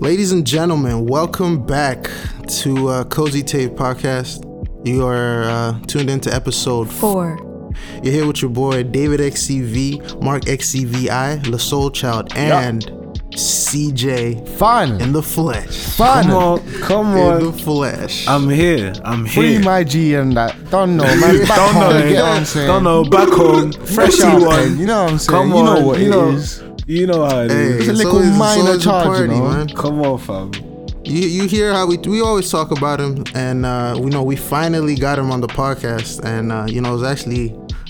Ladies and gentlemen, welcome back to Cozy Tape Podcast. You are tuned into episode 4. You're here with your boy David XCV, Mark XCVI, the Soul Child, and CJ Fun in the flesh. Come on. In the flesh. I'm here. Free my G and that. Don't know. You know what I'm saying? Don't know. Back home. Fresh out. You know what I'm saying? Come on. You know what it is. You know how it is. It's a little minor charge, man. Come on, fam. You hear how we always talk about him, and we know we finally got him on the podcast, and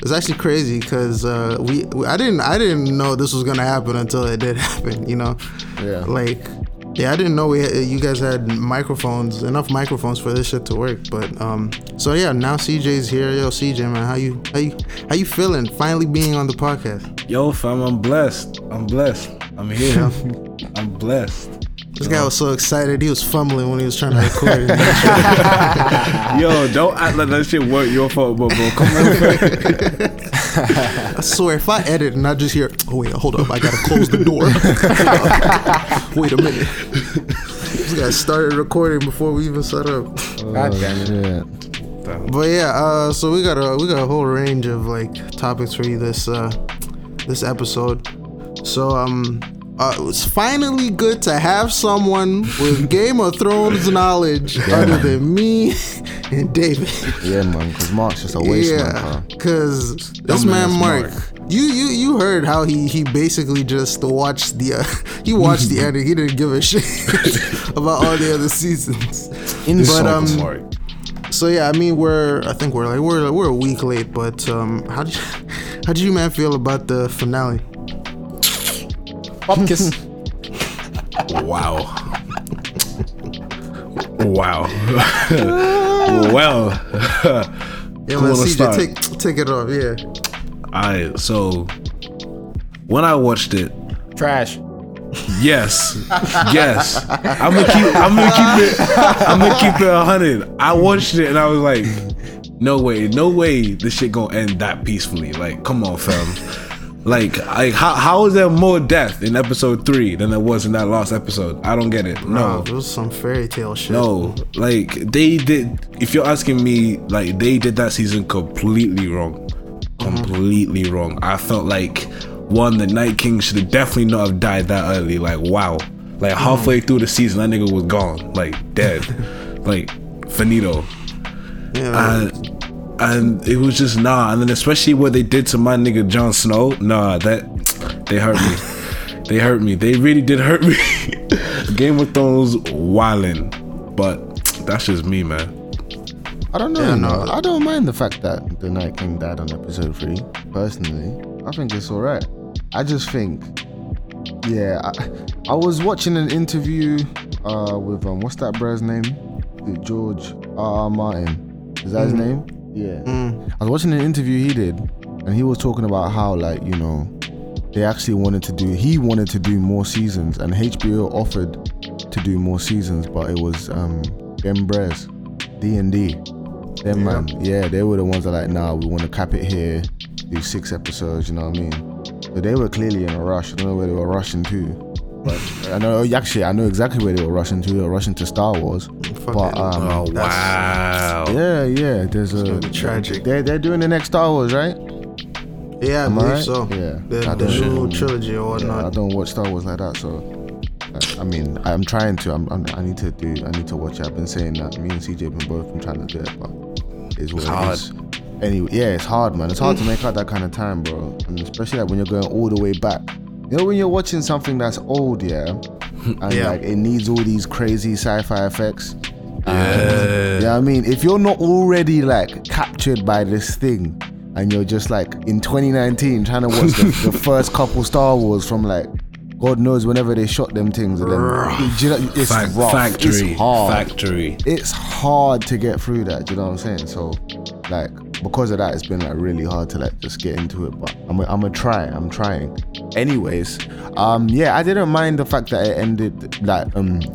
it's actually crazy because I didn't know this was gonna happen until it did happen. You know, I didn't know you guys had enough microphones for this shit to work. But now CJ's here. Yo, CJ, man, how you feeling? Finally being on the podcast. Yo, fam, I'm blessed. I'm here. I'm blessed. This guy was so excited, he was fumbling when he was trying to record. Yo, don't act like that shit weren't your fault, bro. Come on. I swear, if I edit and I just hear, oh wait, hold up, I gotta close the door. Wait a minute. This guy started recording before we even set up. God damn it. But yeah, so we got a whole range of topics for you this episode. So it's finally good to have someone with Game of Thrones knowledge than me and David. Yeah, man, because Mark's just a waste man. Yeah, because this man Mark, you heard how he basically just watched the ending. He didn't give a shit about all the other seasons. So yeah, I mean, we're a week late, but how did you man feel about the finale? Wow. Well, CJ, take it off. Yeah. Alright, so when I watched it, trash. Yes. I'm gonna keep it 100. I watched it and I was like, no way this shit gonna end that peacefully. Like, come on, fam. Like, how is there more death in episode 3 than there was in that last episode? I don't get it. No, it was some fairy tale shit. No, they did. If you're asking me, they did that season completely wrong. Completely wrong. I felt like the Night King should have definitely not have died that early. Like, wow. Like, halfway through the season, that nigga was gone. Like, dead. Like, finito. Yeah. And it was just and then especially what they did to my nigga Jon Snow, they hurt me. They really did hurt me. Game of Thrones wildin', but that's just me, man. I don't know. I don't mind the fact that the Night King died on episode 3. Personally, I think it's alright. I just think, I was watching an interview with what's that brother's name? George R.R. Martin. Is that his name? Yeah. I was watching an interview he did, and he was talking about how they actually wanted to do more seasons, and HBO offered to do more seasons, but it was them bres, D&D, them man. Yeah, they were the ones that we want to cap it here, do 6 episodes, you know what I mean? So they were clearly in a rush. I don't know where they were rushing to, but I know exactly where they were rushing to. They were rushing to Star Wars. But, wow. Yeah. There's it's gonna be tragic. They're doing the next Star Wars, right? Yeah, I believe so. Yeah. The new trilogy or whatnot. I don't watch Star Wars like that, so I'm trying to. I need to watch it. I've been saying that. Me and CJ have been both trying to do it, but it's hard. Anyway, it's hard, man. It's hard to make out that kind of time, bro. And especially when you're going all the way back. You know, when you're watching something that's old, and it needs all these crazy sci-fi effects. You know what I mean? If you're not already captured by this thing, and you're just in 2019 trying to watch the first couple Star Wars from God knows whenever they shot them things, and then, it's rough. Factory. It's hard. Factory. It's hard to get through that. Do you know what I'm saying? So, because of that, it's been really hard to just get into it. But I'm trying. Anyways, I didn't mind the fact that it ended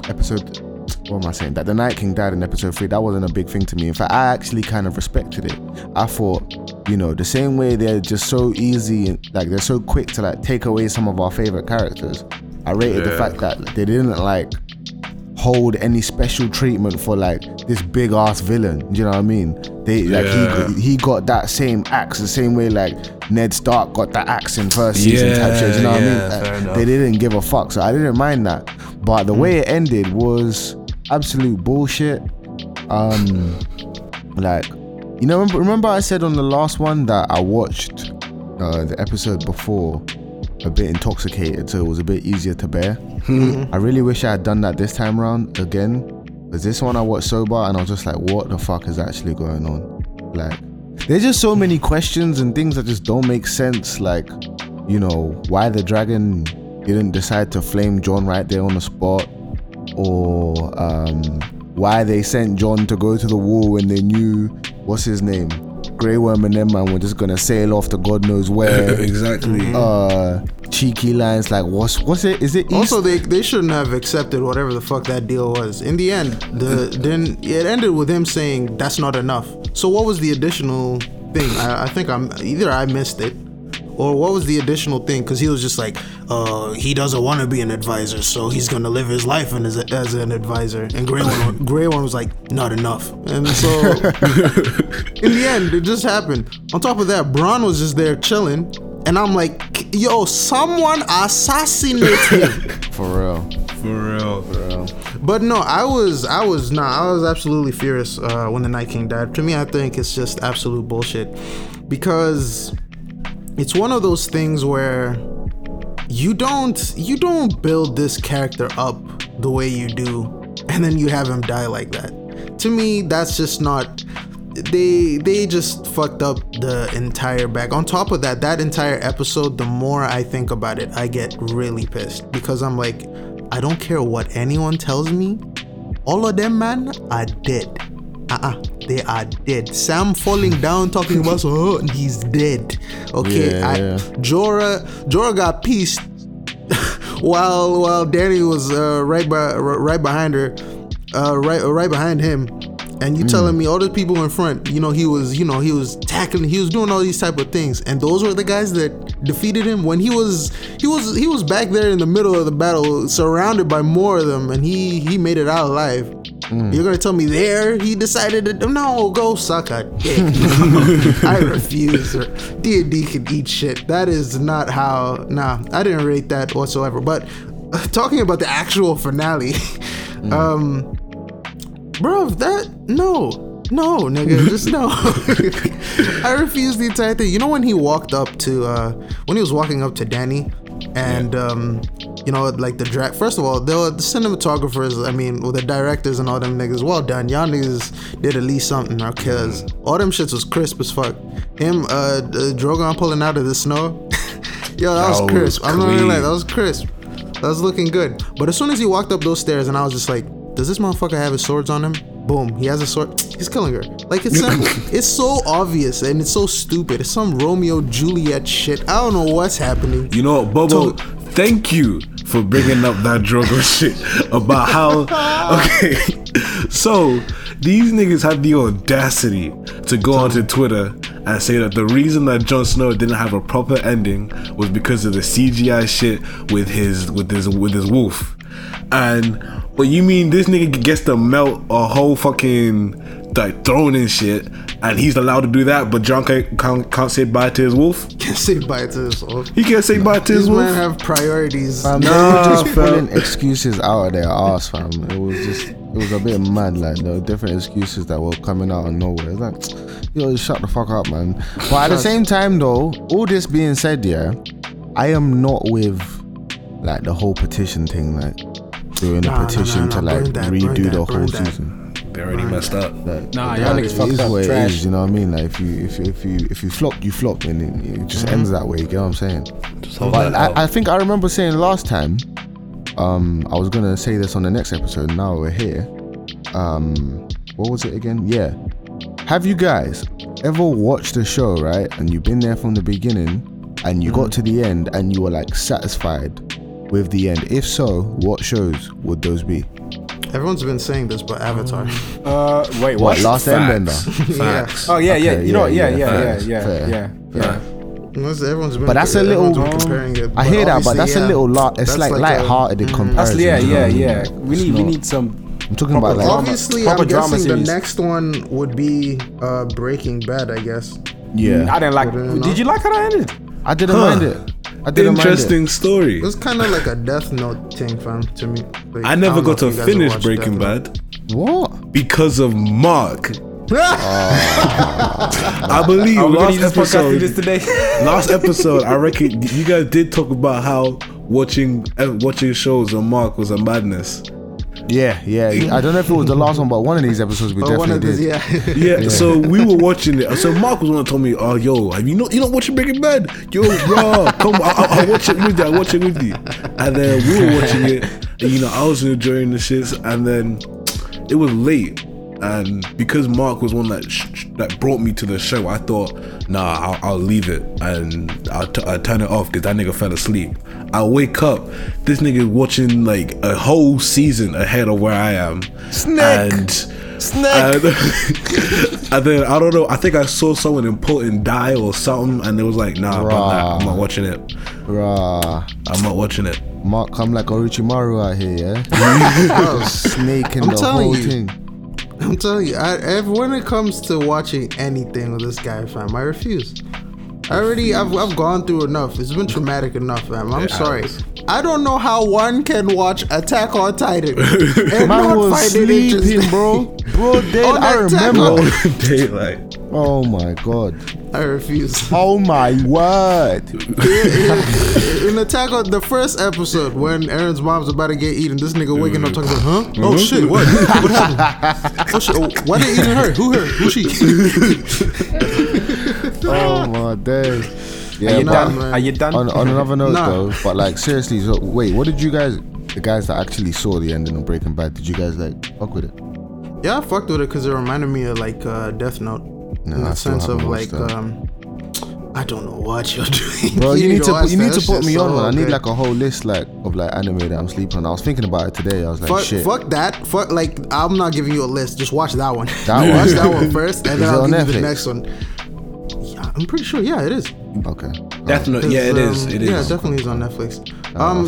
episode. What am I saying? That the Night King died in episode 3. That wasn't a big thing to me. In fact, I actually kind of respected it. I thought, the same way they're just so easy and they're so quick to take away some of our favorite characters. I rated the fact that they didn't hold any special treatment for like this big ass villain. Do you know what I mean? He got that same axe the same way like Ned Stark got that axe in first season type shit. Do you know what I mean? Like, they didn't give a fuck, so I didn't mind that. But the way it ended was absolute bullshit. Like, you know, remember I said on the last one that I watched the episode before a bit intoxicated, so it was a bit easier to bear. I really wish I had done that this time around again, because this one I watched sober and I was just like, what the fuck is actually going on? Like, there's just so many questions and things that just don't make sense. Like, you know, why the dragon didn't decide to flame John right there on the spot, or why they sent John to go to the wall when they knew what's his name, Grey Worm and them man were just gonna sail off to God knows where. Exactly. Cheeky lines like, what's it? Is it East? Also, they shouldn't have accepted whatever the fuck that deal was. In the end, then it ended with him saying that's not enough. So what was the additional thing? I think I missed it, or what was the additional thing? Because he was just like, he doesn't want to be an advisor, so he's gonna live his life as an advisor. And Grey One was like, not enough. And so in the end, it just happened. On top of that, Bronn was just there chilling, and I'm like, yo, someone assassinate him. For real. But no, I was absolutely furious when the Night King died. To me, I think it's just absolute bullshit, because it's one of those things where you don't build this character up the way you do, and then you have him die like that. To me, that's just not. They just fucked up the entire bag. On top of that, that entire episode, the more I think about it, I get really pissed, because I'm like, I don't care what anyone tells me. All of them, man, are dead. They are dead. Sam falling down talking about he's dead. Okay, Jorah got pieced while Danny was right behind him, and you telling me all the people in front, he was tackling, he was doing all these type of things, and those were the guys that defeated him when he was back there in the middle of the battle, surrounded by more of them, and he made it out alive. You're gonna tell me there he decided to go suck a dick? I refuse. D&D can eat shit. That is not how. Nah, I didn't rate that whatsoever. But talking about the actual finale, bro, that no, nigga, just no. I refuse the entire thing. You know when he walked up to when he was walking up to Danny, and first of all, the cinematographers, the directors and all them niggas, well done. Y'all niggas did at least something, because all them shits was crisp as fuck. Him, Drogon pulling out of the snow. Yo, that was crisp. I'm not gonna lie, that was crisp. That was looking good. But as soon as he walked up those stairs, and I was just like, does this motherfucker have his swords on him? Boom, he has a sword. He's killing her. Like, it's simple. It's so obvious and it's so stupid. It's some Romeo Juliet shit. I don't know what's happening. You know, Bobo, thank you for bringing up that Drogo shit about how. Okay, so these niggas have the audacity to go onto Twitter and say that the reason that Jon Snow didn't have a proper ending was because of the CGI shit with his wolf. And but you mean this nigga gets to melt a whole fucking throne and shit, and he's allowed to do that, but John can't say bye to his wolf? Can't say bye to his wolf. He can't say bye to his wolf. These men have priorities. Just pulling excuses out of their ass, fam. It was a bit mad. Like, there were different excuses that were coming out of nowhere. It's like, yo, shut the fuck up, man. But at the same time, though, all this being said, yeah, I am not with like the whole petition thing, like doing a petition to like redo the whole season. They already messed up. Like, y'all niggas fucked up. Where trash. It is, you know what I mean? Like, if you flop, you flop, and it just ends that way. You get what I'm saying? But I think I remember saying last time, I was gonna say this on the next episode. Now we're here. What was it again? Yeah. Have you guys ever watched a show, right? And you've been there from the beginning, and you got to the end, and you were like satisfied with the end? If so, what shows would those be? Everyone's been saying this, but Avatar. Wait, what? Last Airbender. Facts. Yeah. Oh yeah, okay, yeah. You know what? Yeah. But that's a little. I hear that, but that's a little lot. It's like light-hearted in comparison. Yeah. We need some. I'm talking about like obviously. I'm guessing the next one would be Breaking Bad, I guess. Yeah, I didn't like. Did you like how that ended? I didn't mind it. Interesting story. It was kind of like a Death Note thing, fam, to me. Like, I never got to finish Breaking Bad. What? Because of Mark. I believe last episode I reckon you guys did talk about how watching shows on Mark was a madness. Yeah. I don't know if it was the last one, but one of these episodes we definitely did. Yeah, so we were watching it. So Mark was the one that told me, "Oh, yo, have you not watching Breaking Bad? Yo, bro, come, I watch it with you. And then we were watching it. And, you know, I was enjoying the shits. And then it was late, and because Mark was one that that brought me to the show, I thought, nah, I'll leave it and I'll turn it off because that nigga fell asleep. I wake up, this nigga watching like a whole season ahead of where I am. And then I don't know, I think I saw someone important die or something, and it was like, nah, that, I'm not watching it. I'm not watching it. Mark, come like Orochimaru out here, yeah? I was snaking the whole thing. I'm telling you, when it comes to watching anything with this guy, fam, I refuse. I've gone through enough. It's been traumatic enough, fam. I'm sorry. I don't know how one can watch Attack on Titan and not find it interesting, bro. Bro, dead. I remember. Daylight. Oh my god. I refuse. Oh my word. In Attack on the first episode, when Aaron's mom's about to get eaten, this nigga waking up talking about, huh? Mm-hmm. Oh shit, what? What happened? Oh shit, why they eating her? Who her? Who she? Oh my days. Yeah, Are you done? On another note though, but like seriously, so, wait, what did you guys, the guys that actually saw the ending of Breaking Bad, did you guys like fuck with it? Yeah, I fucked with it because it reminded me of like Death Note. No, in the sense of like, I don't know what you're doing. Bro, you need to put me on one. I need like a whole list like of like anime that I'm sleeping on. I was thinking about it today. I was like, shit. Fuck that. Fuck, like I'm not giving you a list. Just watch that one. Watch that one first, and then I'll give you the next one. Yeah, I'm pretty sure. Yeah, it is. Okay. Definitely. Yeah, it is. It is. Yeah, it definitely is on Netflix.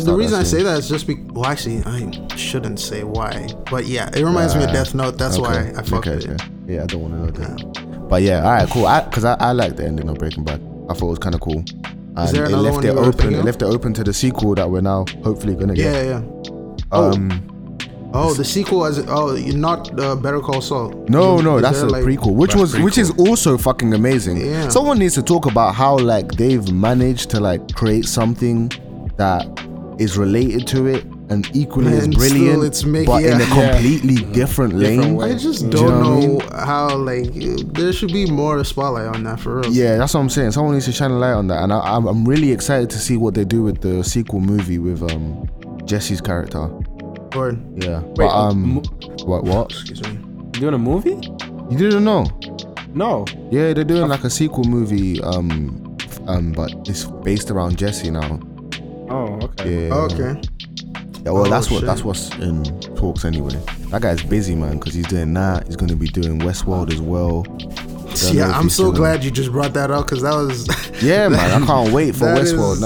The reason I say that is just because. Well, actually, I shouldn't say why. But yeah, it reminds me of Death Note. That's why I fucked with it. Yeah, I don't want to know that. But yeah, all right, cool. Because I like the ending of Breaking Bad. I thought it was kind of cool, and it left it open. It left it open to the sequel that we're now hopefully gonna get. Yeah. The sequel as not Better Call Saul. No, that's a prequel, which is also fucking amazing. Yeah. Someone needs to talk about how like they've managed to like create something that is related to it. And equally as brilliant, in a completely different lane. Way. I just don't know how, like, there should be more spotlight on that for real. Yeah, that's what I'm saying. Someone needs to shine a light on that. And I'm really excited to see what they do with the sequel movie with Jesse's character. Or, yeah. Wait, but, what? Excuse me. You doing a movie? You didn't know? No. Yeah, they're doing like a sequel movie, but it's based around Jesse now. Oh, okay. Yeah. Okay. Yeah, well, that's what's in talks anyway. That guy's busy, man, because he's doing that. He's going to be doing Westworld as well. Yeah, I'm so glad you just brought that up because that was. Yeah, man, I can't wait for Westworld.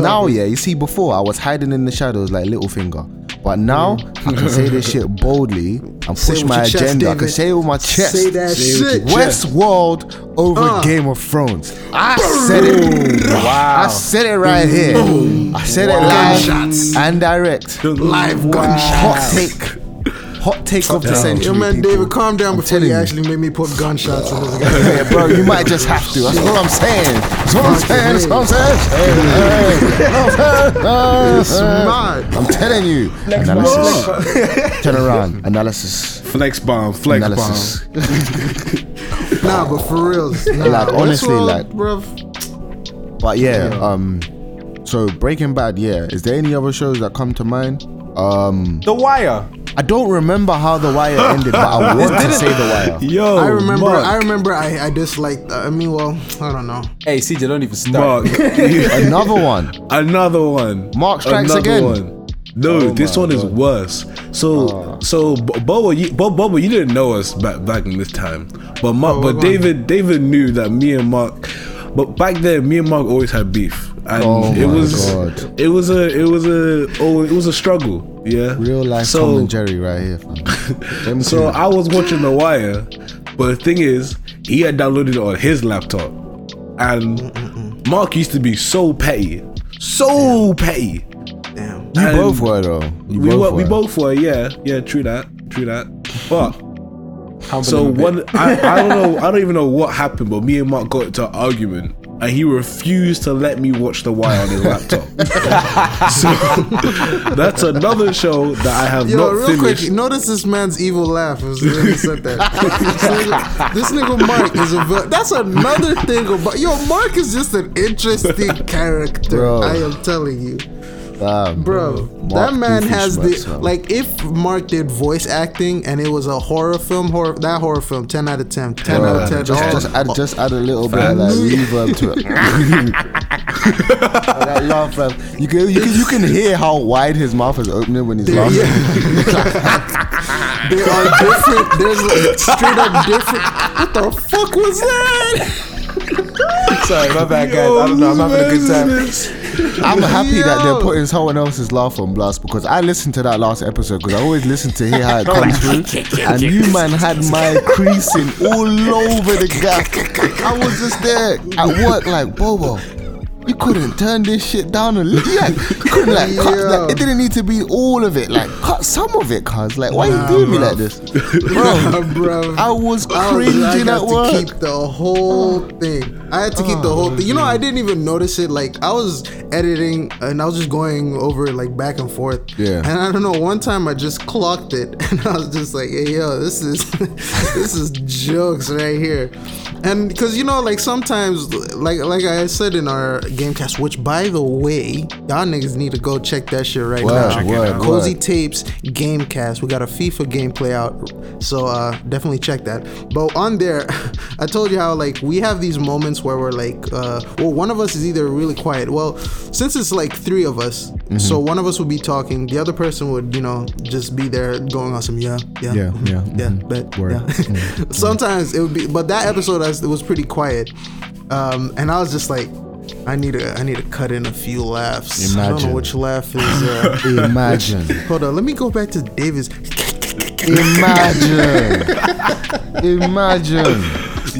Now, you see, before I was hiding in the shadows like Littlefinger, but now I can say this shit boldly and push my agenda. I can say it with my chest. Say that shit. Westworld over Game of Thrones. I said it. Wow. I said it right here. I said it live gunshots. And direct. Live gunshots. Hot take of the century. Yo, man, David, people. Calm down before you actually made me put gunshots on this guy. Yeah, bro, you might just have to. That's what I'm saying. That's what I'm saying. I'm telling you. Analysis. Turn around. Analysis. Flex bomb. Nah, but for real. Like, honestly, like. Bruv. But yeah, so Breaking Bad, yeah. Is there any other shows that come to mind? The Wire. I don't remember how The Wire ended, but I want to say The Wire. Yo, I remember I disliked, I don't know. Hey, CJ, don't even start. Mark. Another one. Mark strikes again. One. No, this one is worse. So Bobo, you didn't know us back in this time. But David knew that me and Mark, But back then, me and Mark always had beef, and it was a struggle. Yeah, real life Tom and Jerry right here, fam. So I was watching The Wire, but the thing is, he had downloaded it on his laptop, and Mark used to be so petty, so petty. Damn, you and both were though. We both were. Yeah, true that. But. So one, I don't know, I don't even know what happened, but me and Mark got into an argument and he refused to let me watch The Wire on his laptop. So that's another show that I have not finished. Quick, notice this man's evil laugh as he said that. This nigga Mark is that's another thing about Mark is just an interesting character, bro. I am telling you. Bro, that man has the if Mark did voice acting and it was a horror film, 10 out of 10 bro, out of 10. Just add a little bit of reverb to it. That laugh, bro. You can hear how wide his mouth is opening when he's laughing. Yeah. They are different. There's straight up different. What the fuck was that? Sorry, my bad, guys. I don't know. I'm having a good time. I'm happy that they're putting someone else's laugh on blast because I listened to that last episode because I always listen to hear how it comes through. And you, man, had my creasing all over the gap. I was just there at work like, Bobo, you couldn't turn this shit down and cut, it didn't need to be all of it. Like, cut some of it, cuz. Like, why you doing me like this, bro? I was cringing at work. I had to keep the whole thing. You know, I didn't even notice it. Like, I was editing and I was just going over it like back and forth. Yeah. And I don't know. One time I just clocked it and I was just like, "Hey, yo, this is jokes right here." And because sometimes, like I said in our Gamecast, which by the way, y'all niggas need to go check that shit right now. Cozy Tapes Gamecast. We got a FIFA gameplay out, so definitely check that. But on there, I told you how we have these moments where we're one of us is either really quiet. Well, since it's three of us, so one of us would be talking, the other person would just be there going on some Sometimes it would be, but that episode it was pretty quiet, and I was just like, I need to cut in a few laughs. Imagine. I don't know which laugh is. Imagine. Hold on, let me go back to David's. Imagine.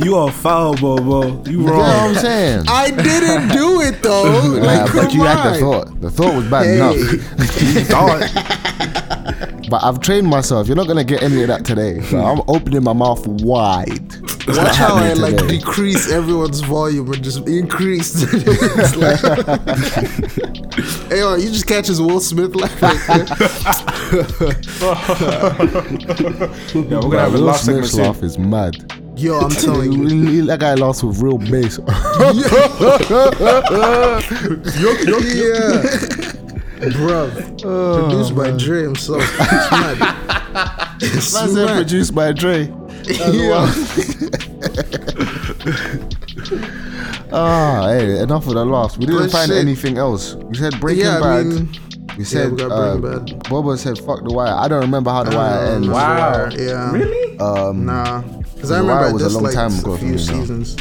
You are foul, Bobo. You wrong. You know what I'm saying? I didn't do it though. But you had the thought. The thought was bad enough. You thought. But I've trained myself. You're not gonna get any of that today. So I'm opening my mouth wide. Watch how I decrease everyone's volume and just increase. Hey, you just catch his Will Smith right there. Yeah, we're gonna have a laugh segment. Will Smith's laugh is mad. Yo, I'm telling you, that guy lost with real bass. Yeah, bro. Produced by Dre himself. It's mad. That's produced by Dre. Hey, enough of the laughs. We didn't find anything else. We said Breaking Bad. We said Breaking Bad. Bobo said fuck The Wire. I don't remember how The Wire ends. Wow. Yeah. Really? Nah. Because I remember it was a long time ago. A few seasons.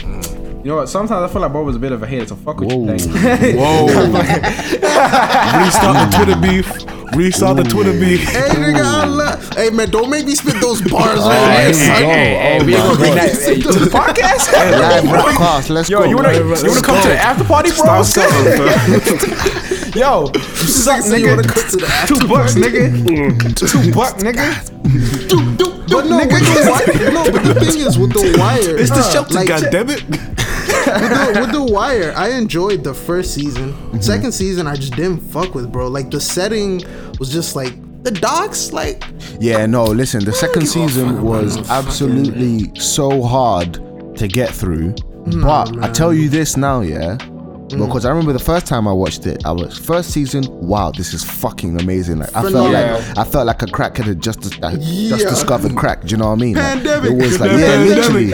You know what? Sometimes I feel like Bob was a bit of a hater. So fuck with you. Whoa. Restart the Twitter beef. Hey, nigga, hey, man, don't make me spit those bars on this. Hey, we ain't gonna bring that to the podcast. Let's go. Yo, you wanna come to the after party, bro? Yo, you wanna come to the after party? $2, nigga. But no, but the thing is with The Wire, it's the shelter, goddammit. With The Wire, I enjoyed the first season. Second season, I just didn't fuck with, bro. The setting was just the docs, Yeah, no, listen, the second season was absolutely so hard to get through. But I tell you this now, yeah. Because I remember the first time I watched it, first season, wow, this is fucking amazing. I felt like a crackhead had just discovered crack. Do you know what I mean? Pandemic. It was literally,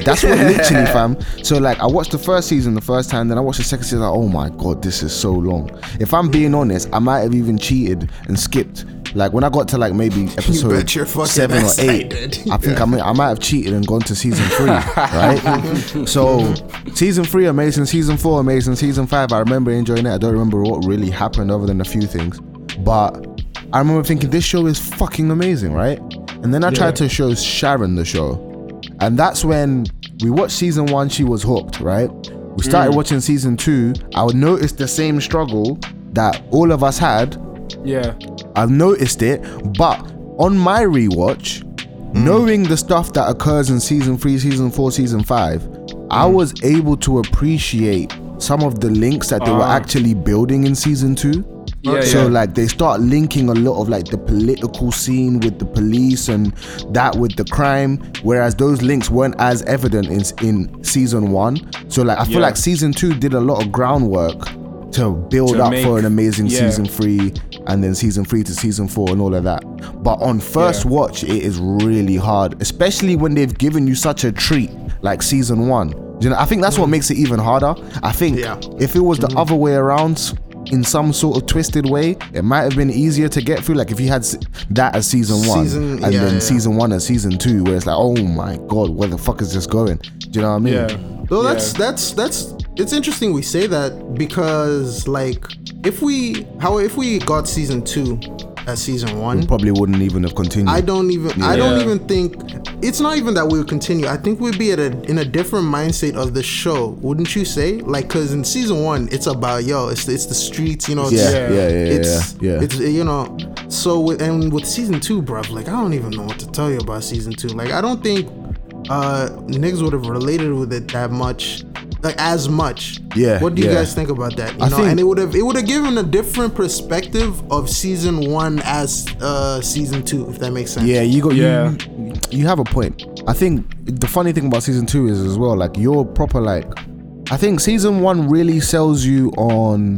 that's what literally, fam. So I watched the first season the first time, then I watched the second season. Oh my god, this is so long. If I'm being honest, I might have even cheated and skipped Like when I got to like maybe episode 7 or 8, I think I might have cheated and gone to season 3, right? So season 3 amazing, season 4 amazing, season 5 I remember enjoying it. I don't remember what really happened other than a few things, but I remember thinking this show is fucking amazing, right? And then I tried to show Sharon the show, and that's when we watched season 1. She was hooked, right? We started watching season 2. I noticed the same struggle that all of us had. Yeah, I've noticed it, but on my rewatch, knowing the stuff that occurs in season 3, season 4, season 5, I was able to appreciate some of the links that they were actually building in season 2. Yeah, so like they start linking a lot of like the political scene with the police and that with the crime, whereas those links weren't as evident in season 1. So like I feel like season 2 did a lot of groundwork to build up for an amazing season 3, and then season 3 to season 4 and all of that. But on first watch, it is really hard, especially when they've given you such a treat like season 1. You know, I think that's what makes it even harder. I think if it was the other way around, in some sort of twisted way, it might have been easier to get through. Like if you had that as season one, and then season 1 and season 2, where it's like, oh my god, where the fuck is this going? Do you know what I mean? Yeah. Well, that's it's interesting we say that, because like if we got season 2 as season 1, we probably wouldn't even have continued. I don't even think it's not even that we would continue. I think we'd be in a different mindset of the show, wouldn't you say? Like, because in season 1, it's about it's the streets, you know. It's you know. So with season 2, bruv, like I don't even know what to tell you about season 2. Like I don't think niggas would have related with it that much. Like as much. Yeah. What do you guys think about that? You know, and it would have given a different perspective of season 1 as season 2, if that makes sense. Yeah, you have a point. I think the funny thing about season 2 is as well, like you're proper like, I think season 1 really sells you on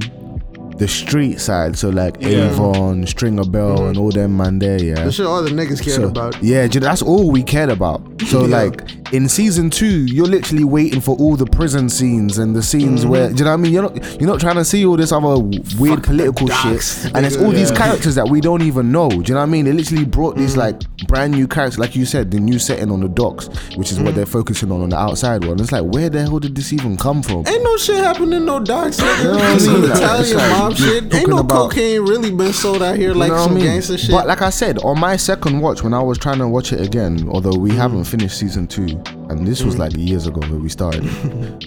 the street side, so like Avon, Stringer Bell, and all them man there, the shit all the niggas cared about. Yeah, that's all we cared about. So like in season 2, you're literally waiting for all the prison scenes and the scenes where, do you know what I mean? You're not trying to see all this other weird political shit, and it's all these characters that we don't even know. Do you know what I mean? They literally brought these like brand new characters, like you said, the new setting on the docks, which is what they're focusing on the outside one. It's like, where the hell did this even come from? Ain't no shit happening no docks. Italian shit. Ain't no cocaine really been sold out here like some gangster shit. But like I said, on my second watch, when I was trying to watch it again, although we haven't finished season 2, and this was like years ago when we started,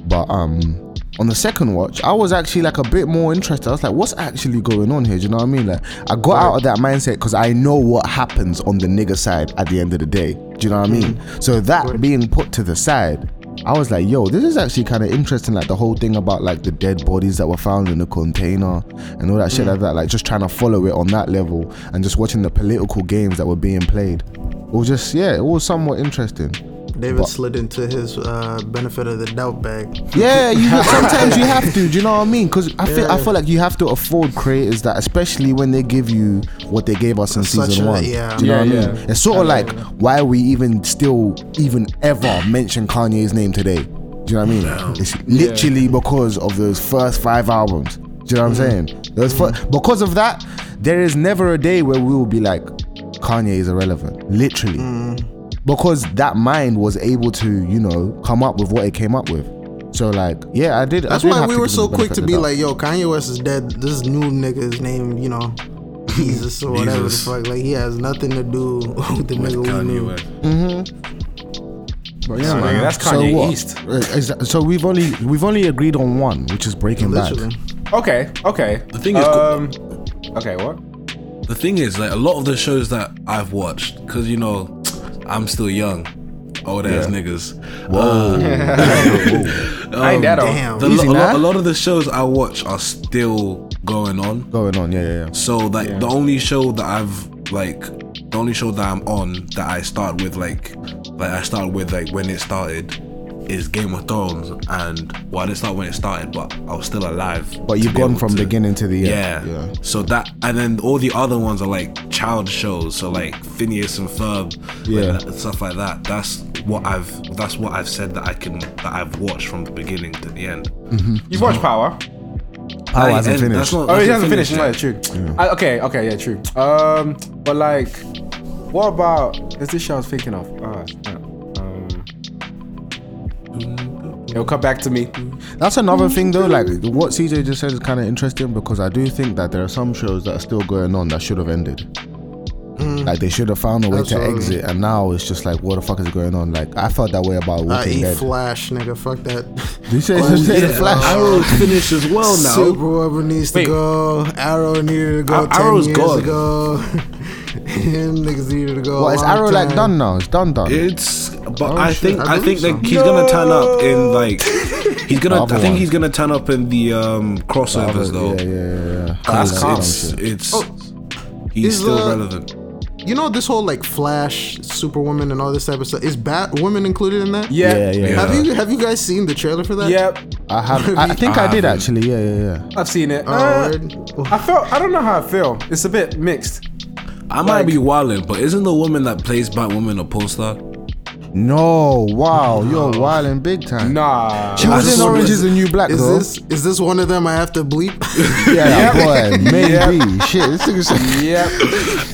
but on the second watch, I was actually like a bit more interested. I was like, what's actually going on here? Do you know what I mean? Like I got out of that mindset because I know what happens on the nigga side at the end of the day. Do you know what I mean? So that being put to the side, I was like, yo, this is actually kind of interesting, like the whole thing about like the dead bodies that were found in the container and all that shit like that, like just trying to follow it on that level and just watching the political games that were being played. It was just, it was somewhat interesting. David slid into his benefit of the doubt bag. Yeah, sometimes you have to, do you know what I mean? Because I feel like you have to afford creators that, especially when they give you what they gave us in season 1. Do you know what I mean? It's sort of like, why we even still even ever mention Kanye's name today. Do you know what I mean? No. It's literally because of those first 5 albums. Do you know what I'm saying? Because of that, there is never a day where we will be like, Kanye is irrelevant, literally. Because that mind was able to, you know, come up with what it came up with. So like, yeah, I did. That's why we were so quick to be like, yo, Kanye West is dead. This new nigga's name, you know, Jesus or whatever the fuck. Like he has nothing to do with the nigga we knew. But yeah, man, that's Kanye East. So we've only agreed on one, which is Breaking Bad. Okay. The thing is, okay, what? The thing is, like a lot of the shows that I've watched, because you know, I'm still young, old ass niggas. Whoa. I ain't that old. A lot of the shows I watch are still going on. So like the only show that I'm on that I start with like when it started is Game of Thrones, and well, I didn't start when it started, but I was still alive. But you've gone from beginning to the end. Yeah. So that, and then all the other ones are like child shows, so like Phineas and Ferb, and stuff like that. That's what I've said that I've watched from the beginning to the end. You've watched Power. Power hasn't finished. Oh, he hasn't finished. Yeah, true. Yeah. Okay, yeah, true. But like, what about? Is this show I was thinking of? It'll come back to me. That's another thing though, like what CJ just said is kind of interesting, because I do think that there are some shows that are still going on that should have ended. Like they should have found a way to exit, and now it's just like, what the fuck is going on? Like I felt that way about Walking Dead. Flash, nigga, fuck that. You said Flash. Arrow's finished as well now. Superwoman needs to go. Arrow needed to go. Arrow's gone. Him niggas needed to go. Well, is Arrow like done now? It's done. It's, but I think he's gonna turn up in like. He's gonna turn up in the crossovers though. Yeah. He's still relevant. You know, this whole like Flash, Superwoman, and all this type of stuff. Is Batwoman included in that? Yeah. Have you guys seen the trailer for that? Yep, I have. I think I did actually. Yeah. I've seen it. I don't know how I feel. It's a bit mixed. I might be wilding, but isn't the woman that plays Batwoman a post-star? No, wow, you're wilding big time. Nah, she was in Orange Is the New Black though. Is this one of them I have to bleep? Yeah, boy, maybe. Shit, this thing is. Yep.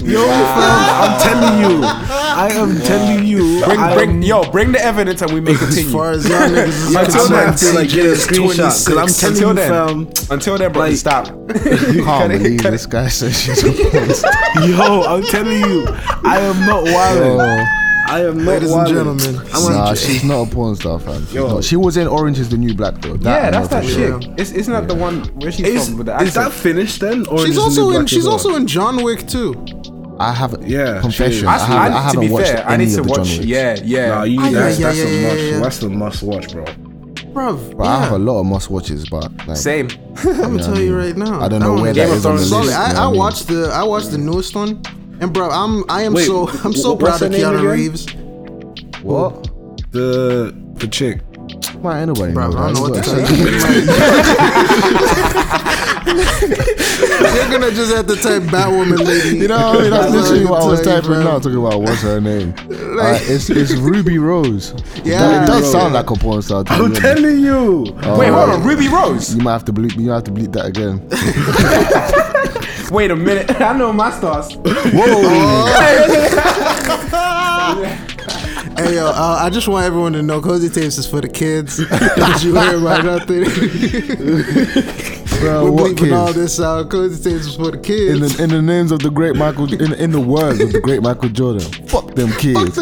Yo, I'm telling you, bring the evidence and we may continue. As far as y'all niggas, get a screenshot. Cause I'm telling you, until then, bro, stop. You can't believe this guy says she's a post. Yo, I'm telling you, I am not wilding. I am not. Ladies and gentlemen, she's not a porn star, fam. No, she was in Orange Is the New Black though. That's that shit. Yeah. It's not the one where she's from with the accent. Is that finished then? Or she's also in. She's also in John Wick too. I haven't. Yeah. Confession. I haven't watched any of the John Wicks. That's a must watch, bro. I have a lot of must watches, but like, same. I'm gonna tell you right now. I don't know where that is on the list. I watched the newest one. And bro, I'm so proud of Keanu Reeves. What? The chick. Why anybody? Bro, I don't know what the chick. You're gonna just have to type Batwoman lady. You know what I mean? That's literally what I was typing now, talking about what's her name. It's Ruby Rose. Yeah, but it does sound like a porn star. I'm telling you. Wait, hold on, Ruby Rose. You might have to bleep that again. Wait a minute, I know my stars. Whoa. Hey yo, I just want everyone to know Cozy Tapes is for the kids. Did you hear about nothing? Bro, we're bleeping all this out. Cozy Tapes is for the kids. In the names of the great Michael, in the words of the great Michael Jordan. Fuck them kids.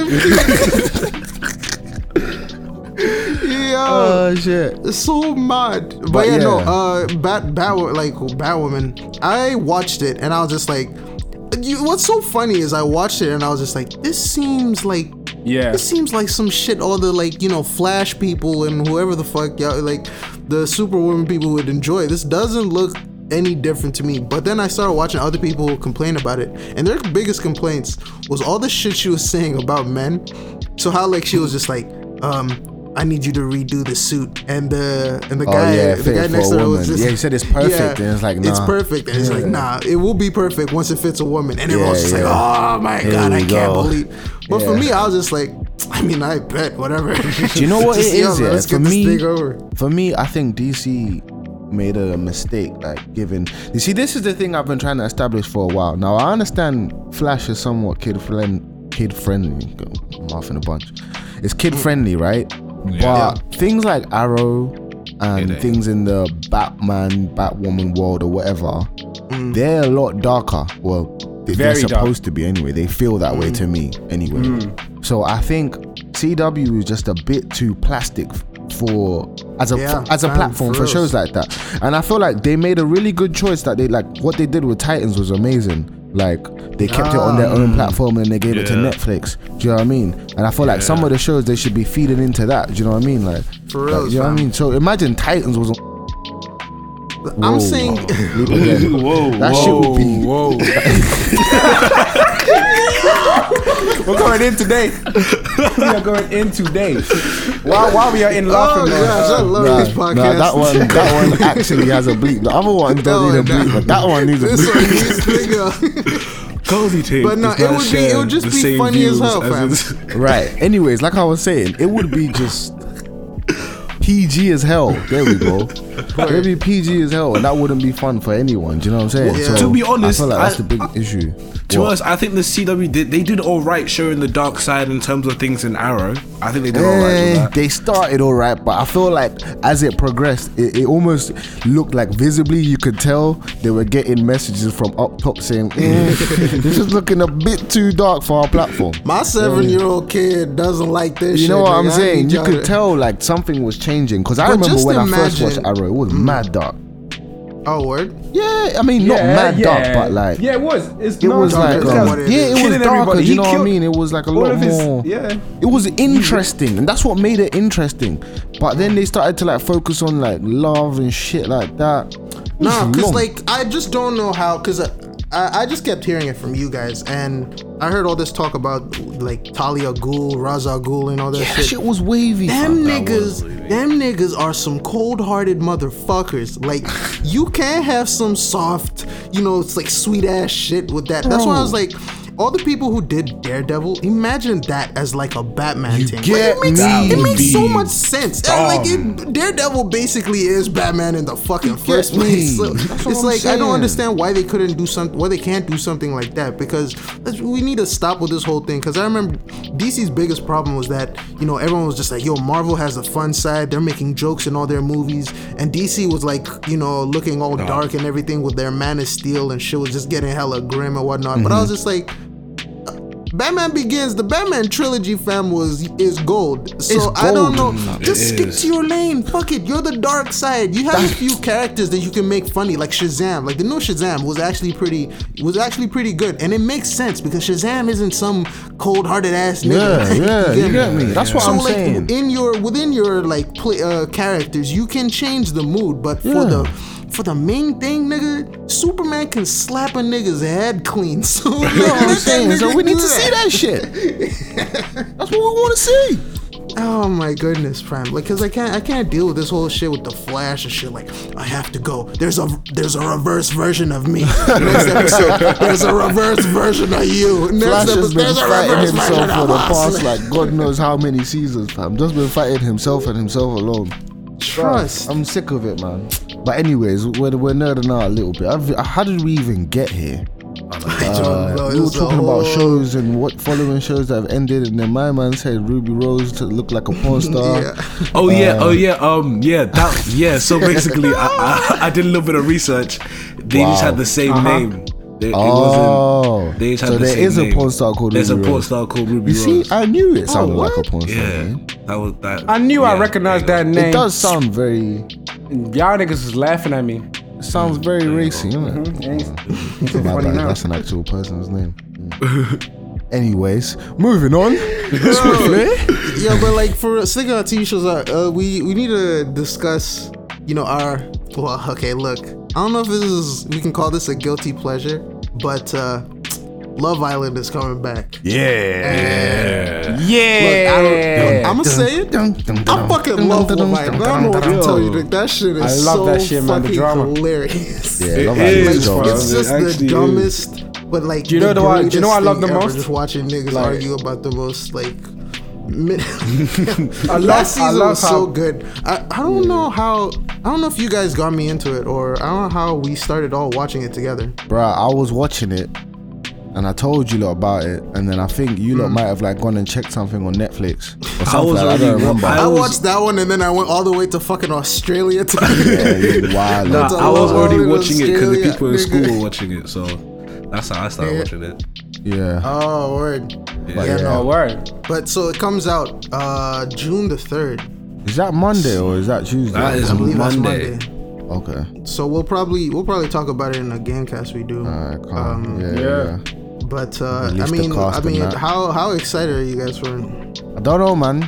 Yo, shit. It's so mad. But yeah, no, Batwoman. I watched it and I was just like, what's so funny is I watched it and I was just like, this seems like some shit all the like, you know, Flash people and whoever the fuck y'all like the Superwoman people would enjoy. This doesn't look any different to me. But then I started watching other people complain about it, and their biggest complaints was all the shit she was saying about men. So how like she was just like, I need you to redo the suit, and the guy next to her was just he said it's perfect, and it's like nah, it's perfect, and it's like nah, it will be perfect once it fits a woman, and everyone's just like oh my god, I can't believe. But for me, I was just like, I mean, I bet whatever. Do you know what it is? Yeah, let's get this thing over. For me, I think DC made a mistake, like giving. You see, this is the thing I've been trying to establish for a while now. I understand Flash is somewhat kid friendly. I'm off in a bunch. It's kid friendly, right? But things like Arrow and things in the Batman, Batwoman world or whatever, they're a lot darker. Well, they're supposed to be anyway. They feel that way to me anyway. So I think CW is just a bit too plastic as a platform for shows like that. And I feel like they made a really good choice that they like what they did with Titans was amazing. Like they kept it on their own platform and they gave it to Netflix. Do you know what I mean? And I feel like some of the shows they should be feeding into that. Do you know what I mean? Like, for real, you know what I mean? So imagine Titans was. Whoa. We're going in today. We are going in today. While we are in laughing, I love this podcast. Nah, that one actually has a bleep. The other one doesn't need a bleep, but that one needs a bleep. Cozy Tape. But no, it would just be funny as hell, fam. Right. Anyways, like I was saying, it would be just PG as hell. There we go. It'd be PG as hell, and that wouldn't be fun for anyone. Do you know what I'm saying? Yeah. So to be honest, I feel like that's the big issue. To us, I think the CW did all right showing the dark side in terms of things in Arrow. I think they did all right with that. They started all right, but I feel like as it progressed, it almost looked like visibly you could tell they were getting messages from up top saying, "This is looking a bit too dark for our platform." My 7-year-old kid doesn't like this. You know what I'm saying? You could tell like something was changing because I remember when I first watched Arrow, it was mad dark. Oh, word? Yeah, I mean, not mad dark, but like... Yeah, it was. It was darker, you know what I mean? It was like a lot more... Yeah. It was interesting, and that's what made it interesting. But then they started to like focus on like love and shit like that. Nah, because like, I just don't know how... Because I just kept hearing it from you guys, and I heard all this talk about like Talia Ghul, Ra's al Ghul, and all that shit. That shit was wavy. Them niggas are some cold-hearted motherfuckers. Like, you can't have some soft, you know, it's like sweet-ass shit with that. Bro. That's why I was like, all the people who did Daredevil, imagine that as like a Batman thing. Like, it makes so much sense. Daredevil basically is Batman in the fucking first place. So it's like, I don't understand why they couldn't do something, why they can't do something like that, because we need to stop with this whole thing. Because I remember DC's biggest problem was that, you know, everyone was just like, yo, Marvel has the fun side. They're making jokes in all their movies. And DC was like, you know, looking all dark and everything with their Man of Steel and shit was just getting hella grim and whatnot. Mm-hmm. But I was just like, Batman Begins, the Batman trilogy, fam, is gold. So it's gold. I don't know. Just skip to your lane. Fuck it. You're the dark side. You have a few characters that you can make funny, like Shazam. Like the new Shazam was actually pretty good, and it makes sense because Shazam isn't some cold-hearted ass nigga. Yeah, you get me. That's what I'm saying. So like within your like characters, you can change the mood, but for the main thing, nigga, Superman can slap a nigga's head clean. So, you know what I'm saying? So we need to see that shit. That's what we want to see. Oh my goodness, fam! Like, cause I can't deal with this whole shit with the Flash and shit. Like, I have to go. There's a reverse version of me. Next episode, there's a reverse version of you. Next Flash has been fighting himself for the past like God knows how many seasons, fam. Just been fighting himself and himself alone. Trust. I'm sick of it, man. But anyways, we're nerding out a little bit. How did we even get here? I don't know. We were talking about shows and what following shows that have ended, and then my man said Ruby Rose to look like a porn star. So basically, I did a little bit of research. They just had the same name. There is a porn star called Ruby Rose. There's a porn star called Ruby Rose. You see, I knew it sounded like a porn star. Yeah, that was that. I knew I recognized that name. It does sound very... Y'all niggas is laughing at me. It sounds very racy, isn't it? Mm-hmm. That's an actual person's name. Anyways, moving on. Yeah, but like for sticking on TV shows, we need to discuss, you know, I don't know if we can call this a guilty pleasure, but Love Island is coming back. Look, I'm gonna say it. I fucking love Love Island. I don't know what to tell you. That shit is fucking hilarious. Yeah, Love Island is drama. It's just the dumbest, but like, do you know what I love the most? Just watching niggas argue about the most like... Last season was so good. I don't know if you guys got me into it, or I don't know how we started all watching it together. Bruh, I was watching it, and I told you lot about it, and then I think you lot might have like gone and checked something on Netflix or something. I watched that one, and then I went all the way to fucking Australia. I was already watching it because the people in school were watching it, so that's how I started watching it. Yeah. Oh, word. Word. But so it comes out June the 3rd. Is that Monday or is that Tuesday? I believe that's Monday. Okay. So we'll probably talk about it in a gamecast we do. But I mean, how excited are you guys for it? I don't know, man.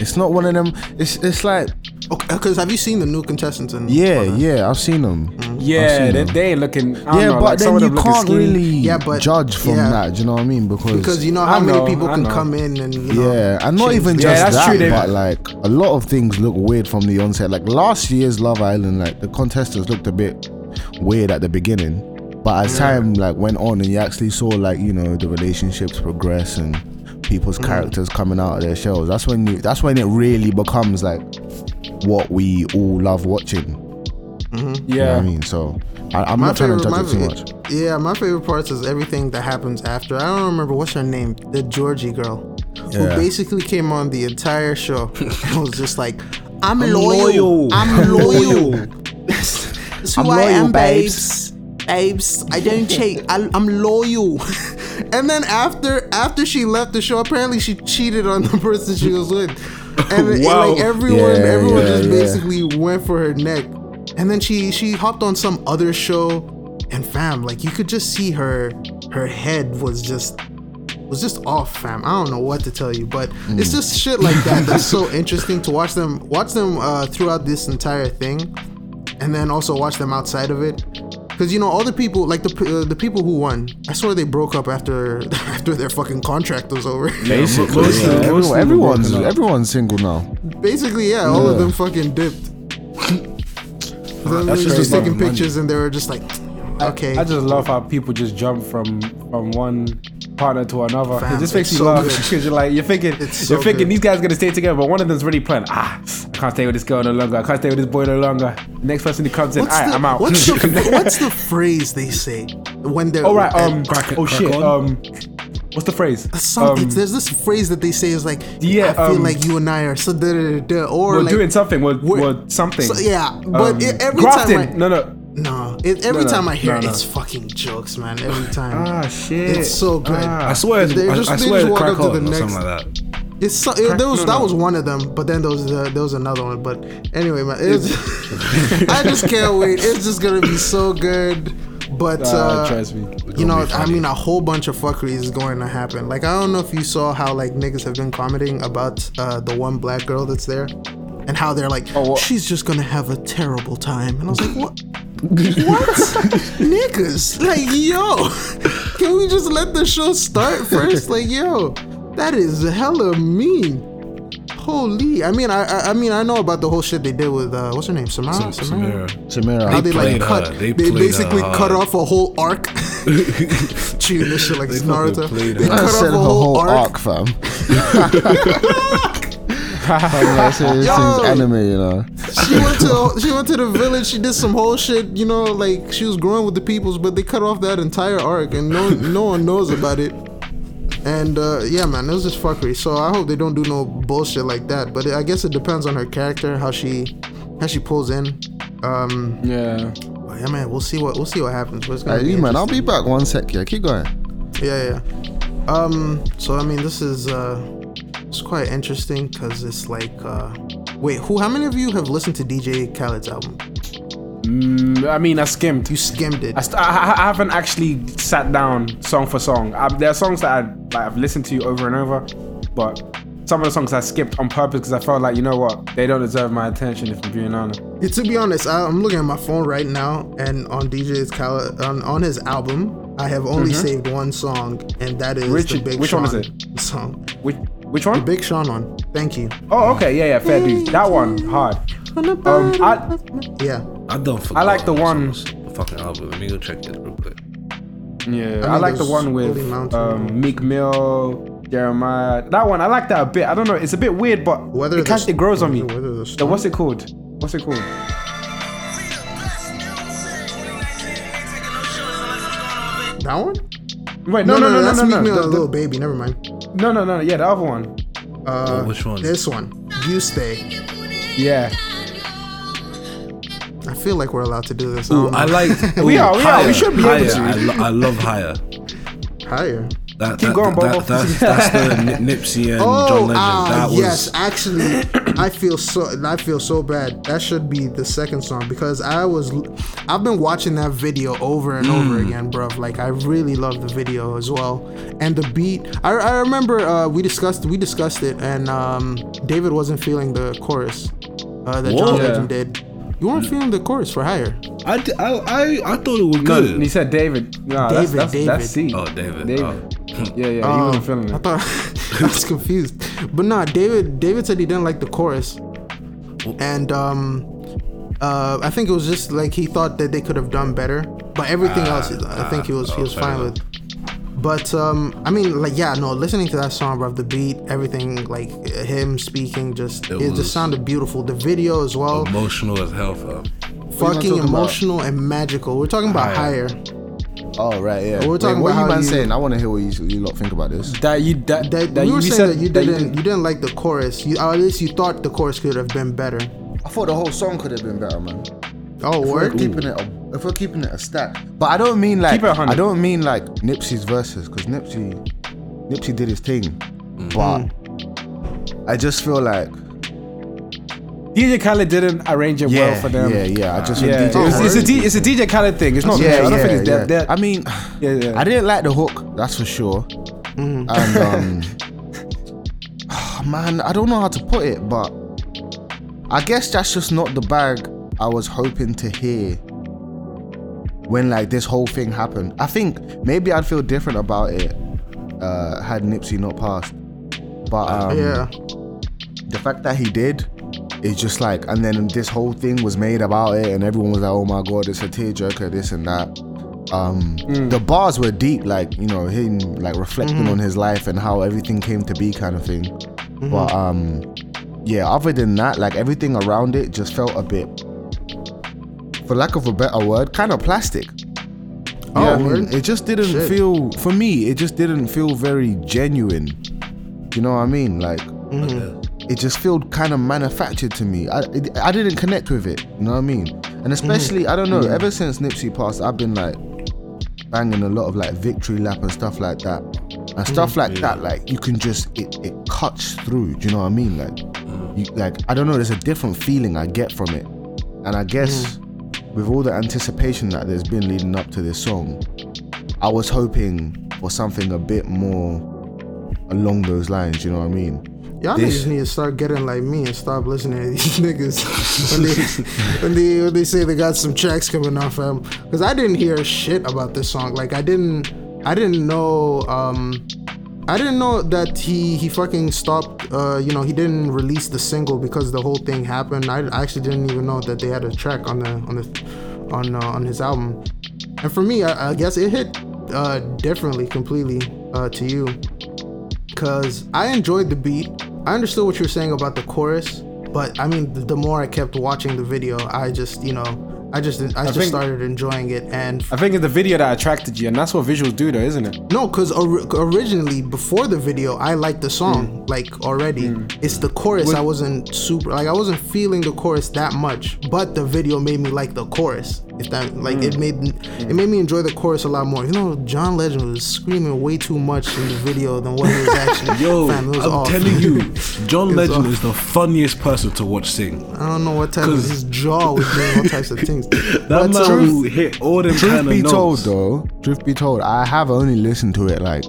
It's not one of them. It's like, because have you seen the new contestants? I've seen them. Yeah, they ain't looking. I don't know, but then you can't really judge from that. Do you know what I mean? Because you know how many people can come in and but like a lot of things look weird from the onset. Like last year's Love Island, like the contestants looked a bit weird at the beginning, but as time like went on and you actually saw like, you know, the relationships progress and people's characters coming out of their shells, that's when it really becomes like what we all love watching. Mm-hmm. Yeah. You know what I mean? So I'm not trying to judge it too much. Yeah, my favorite parts is everything that happens after. I don't remember what's her name, the Georgie girl, who basically came on the entire show and was just like, I'm loyal. That's who I am, babes. Babes, I don't cheat. I'm loyal. And then after she left the show, apparently she cheated on the person she was with. And like everyone basically went for her neck. And then she hopped on some other show. And fam, like you could just see her head was just off, fam. I don't know what to tell you, but it's just shit like that that's so interesting to watch them throughout this entire thing, and then also watch them outside of it. Because, you know, all the people, like the people who won, I swear they broke up after their fucking contract was over. Basically, everyone's single now. Basically, all of them fucking dipped. They were just taking pictures and they were just like, okay. I just love how people just jump from one partner to another. Fam, it just makes you laugh because you're like, you're thinking these guys are gonna stay together, but one of them's really planned. I can't stay with this girl no longer. I can't stay with this boy no longer. Next person who comes in, alright, I'm out. What's the phrase they say when they're? Alright, what's the phrase? There's this phrase that they say is like, I feel like you and I are so or we're like, doing something. We're something. So, yeah, but every Grafton, time. Every time I hear it, it's fucking jokes, man. Every time. Ah, shit. It's so good. I swear. They just walk up to the next. Something like that. It's so, that was one of them, but then there was another one. But anyway, man, I just can't wait. It's just gonna be so good. But trust me, you know, I mean, a whole bunch of fuckery is going to happen. Like, I don't know if you saw how like niggas have been commenting about the one black girl that's there, and how they're like, she's just gonna have a terrible time. And I was like, what? What? Niggas, like, yo, can we just let the show start first? Like, yo, that is hella mean. Holy, I mean, I know about the whole shit they did with what's her name, Samara. How they basically cut off a whole arc. Chewing this shit like Naruto. They cut off a whole arc, fam. Yo, anime, you know. She went to the village. She did some whole shit, you know, like she was growing with the peoples, but they cut off that entire arc, and no one knows about it. And man, it was just fuckery. So I hope they don't do no bullshit like that. But I guess it depends on her character, how she pulls in. Yeah, man, we'll see what happens. Man, I'll be back one sec. Yeah, keep going. Yeah. So I mean, this is it's quite interesting because it's like, how many of you have listened to DJ Khaled's album? I mean, I skimmed. You skimmed it. I haven't actually sat down song for song. There are songs that I've listened to over and over, but some of the songs I skipped on purpose because I felt like, you know what, they don't deserve my attention, if I'm being honest. Yeah, to be honest, I'm looking at my phone right now, and on DJ Khaled, on his album, I have only saved one song, and that is the Big Sean song. Which one is it? Which one? The Big Sean one. Thank you. Oh, okay. Yeah. Fair dude. That one, hard. I don't forget. I like the one. The fucking album. Let me go check this real quick. Yeah. I like the one with Meek Mill, Jeremiah. That one. I like that a bit. I don't know. It's a bit weird, but it grows on me. What's it called? That one? Wait, no. That's Lil Baby. Never mind. No. Yeah, the other one. Which one? This one. You Stay. Yeah. I feel like we're allowed to do this. Ooh, I like. We are. We should be able to. I love Higher. Higher. Keep going, Bobo. That's the Nipsey and John Legend. Yes, actually, I feel so bad. That should be the second song because I've been watching that video over and over again, bruv. Like, I really love the video as well, and the beat. I remember we discussed it, and David wasn't feeling the chorus that John Legend did. You weren't feeling the chorus for Higher. I thought it was good. No, he said David. No, that's C. Oh, David. Oh. Yeah. He wasn't feeling it. I thought I was confused, but no, David said he didn't like the chorus, and I think it was just like he thought that they could have done better, but everything else, I think he was fine with. But I mean, like, listening to that song, bro, the beat, everything, like him speaking, just it just sounded beautiful. The video as well, emotional as hell, fam. fucking emotional about? And magical. We're talking about Higher. Oh, right, yeah. We're talking about what you man saying. I want to hear what you lot think about this. You were saying that you didn't like the chorus. Or at least you thought the chorus could have been better. I thought the whole song could have been better, man. Oh, if we're keeping it a stack. But I don't mean like Nipsey's verses, because Nipsey did his thing. But I just feel like DJ Khaled didn't arrange it well for them. It's a DJ Khaled thing. It's not. I don't think it's that. I mean, I didn't like the hook. That's for sure. And man, I don't know how to put it, but I guess that's just not the bag I was hoping to hear when like this whole thing happened. I think maybe I'd feel different about it had Nipsey not passed. But the fact that he did. It's just like, and then this whole thing was made about it, and everyone was like, "Oh my God, it's a tearjerker, this and that." The bars were deep, like you know, him like reflecting on his life and how everything came to be, kind of thing. But other than that, like everything around it just felt a bit, for lack of a better word, kind of plastic. It just didn't feel for me. It just didn't feel very genuine. You know what I mean? Like. It just felt kind of manufactured to me. I didn't connect with it, you know what I mean? And especially, I don't know, ever since Nipsey passed, I've been like banging a lot of like Victory Lap and stuff like that. And stuff like that, like you can just, it cuts through, do you know what I mean? Like, I don't know, there's a different feeling I get from it. And I guess with all the anticipation that there's been leading up to this song, I was hoping for something a bit more along those lines, do you know what I mean? Y'all niggas need to start getting like me and stop listening to these niggas when they say they got some tracks coming off of them. Because I didn't hear shit about this song. Like I didn't know that he fucking stopped. He didn't release the single because the whole thing happened. I actually didn't even know that they had a track on his album. And for me, I guess it hit differently completely to you. Because I enjoyed the beat. I understood what you were saying about the chorus, but I mean, the more I kept watching the video, I just started enjoying it. And I think it's the video that attracted you, and that's what visuals do, though, isn't it? No, because originally, before the video, I liked the song already. It's the chorus I wasn't super I wasn't feeling the chorus that much, but the video made me like the chorus. If that it made me enjoy the chorus a lot more. You know, John Legend was screaming way too much in the video than what he was actually. Telling you, John Legend is the funniest person to watch sing. I don't know what type of his jaw was doing, all types of things. That but man who hit all them kind of notes. Truth be told, I have only listened to it like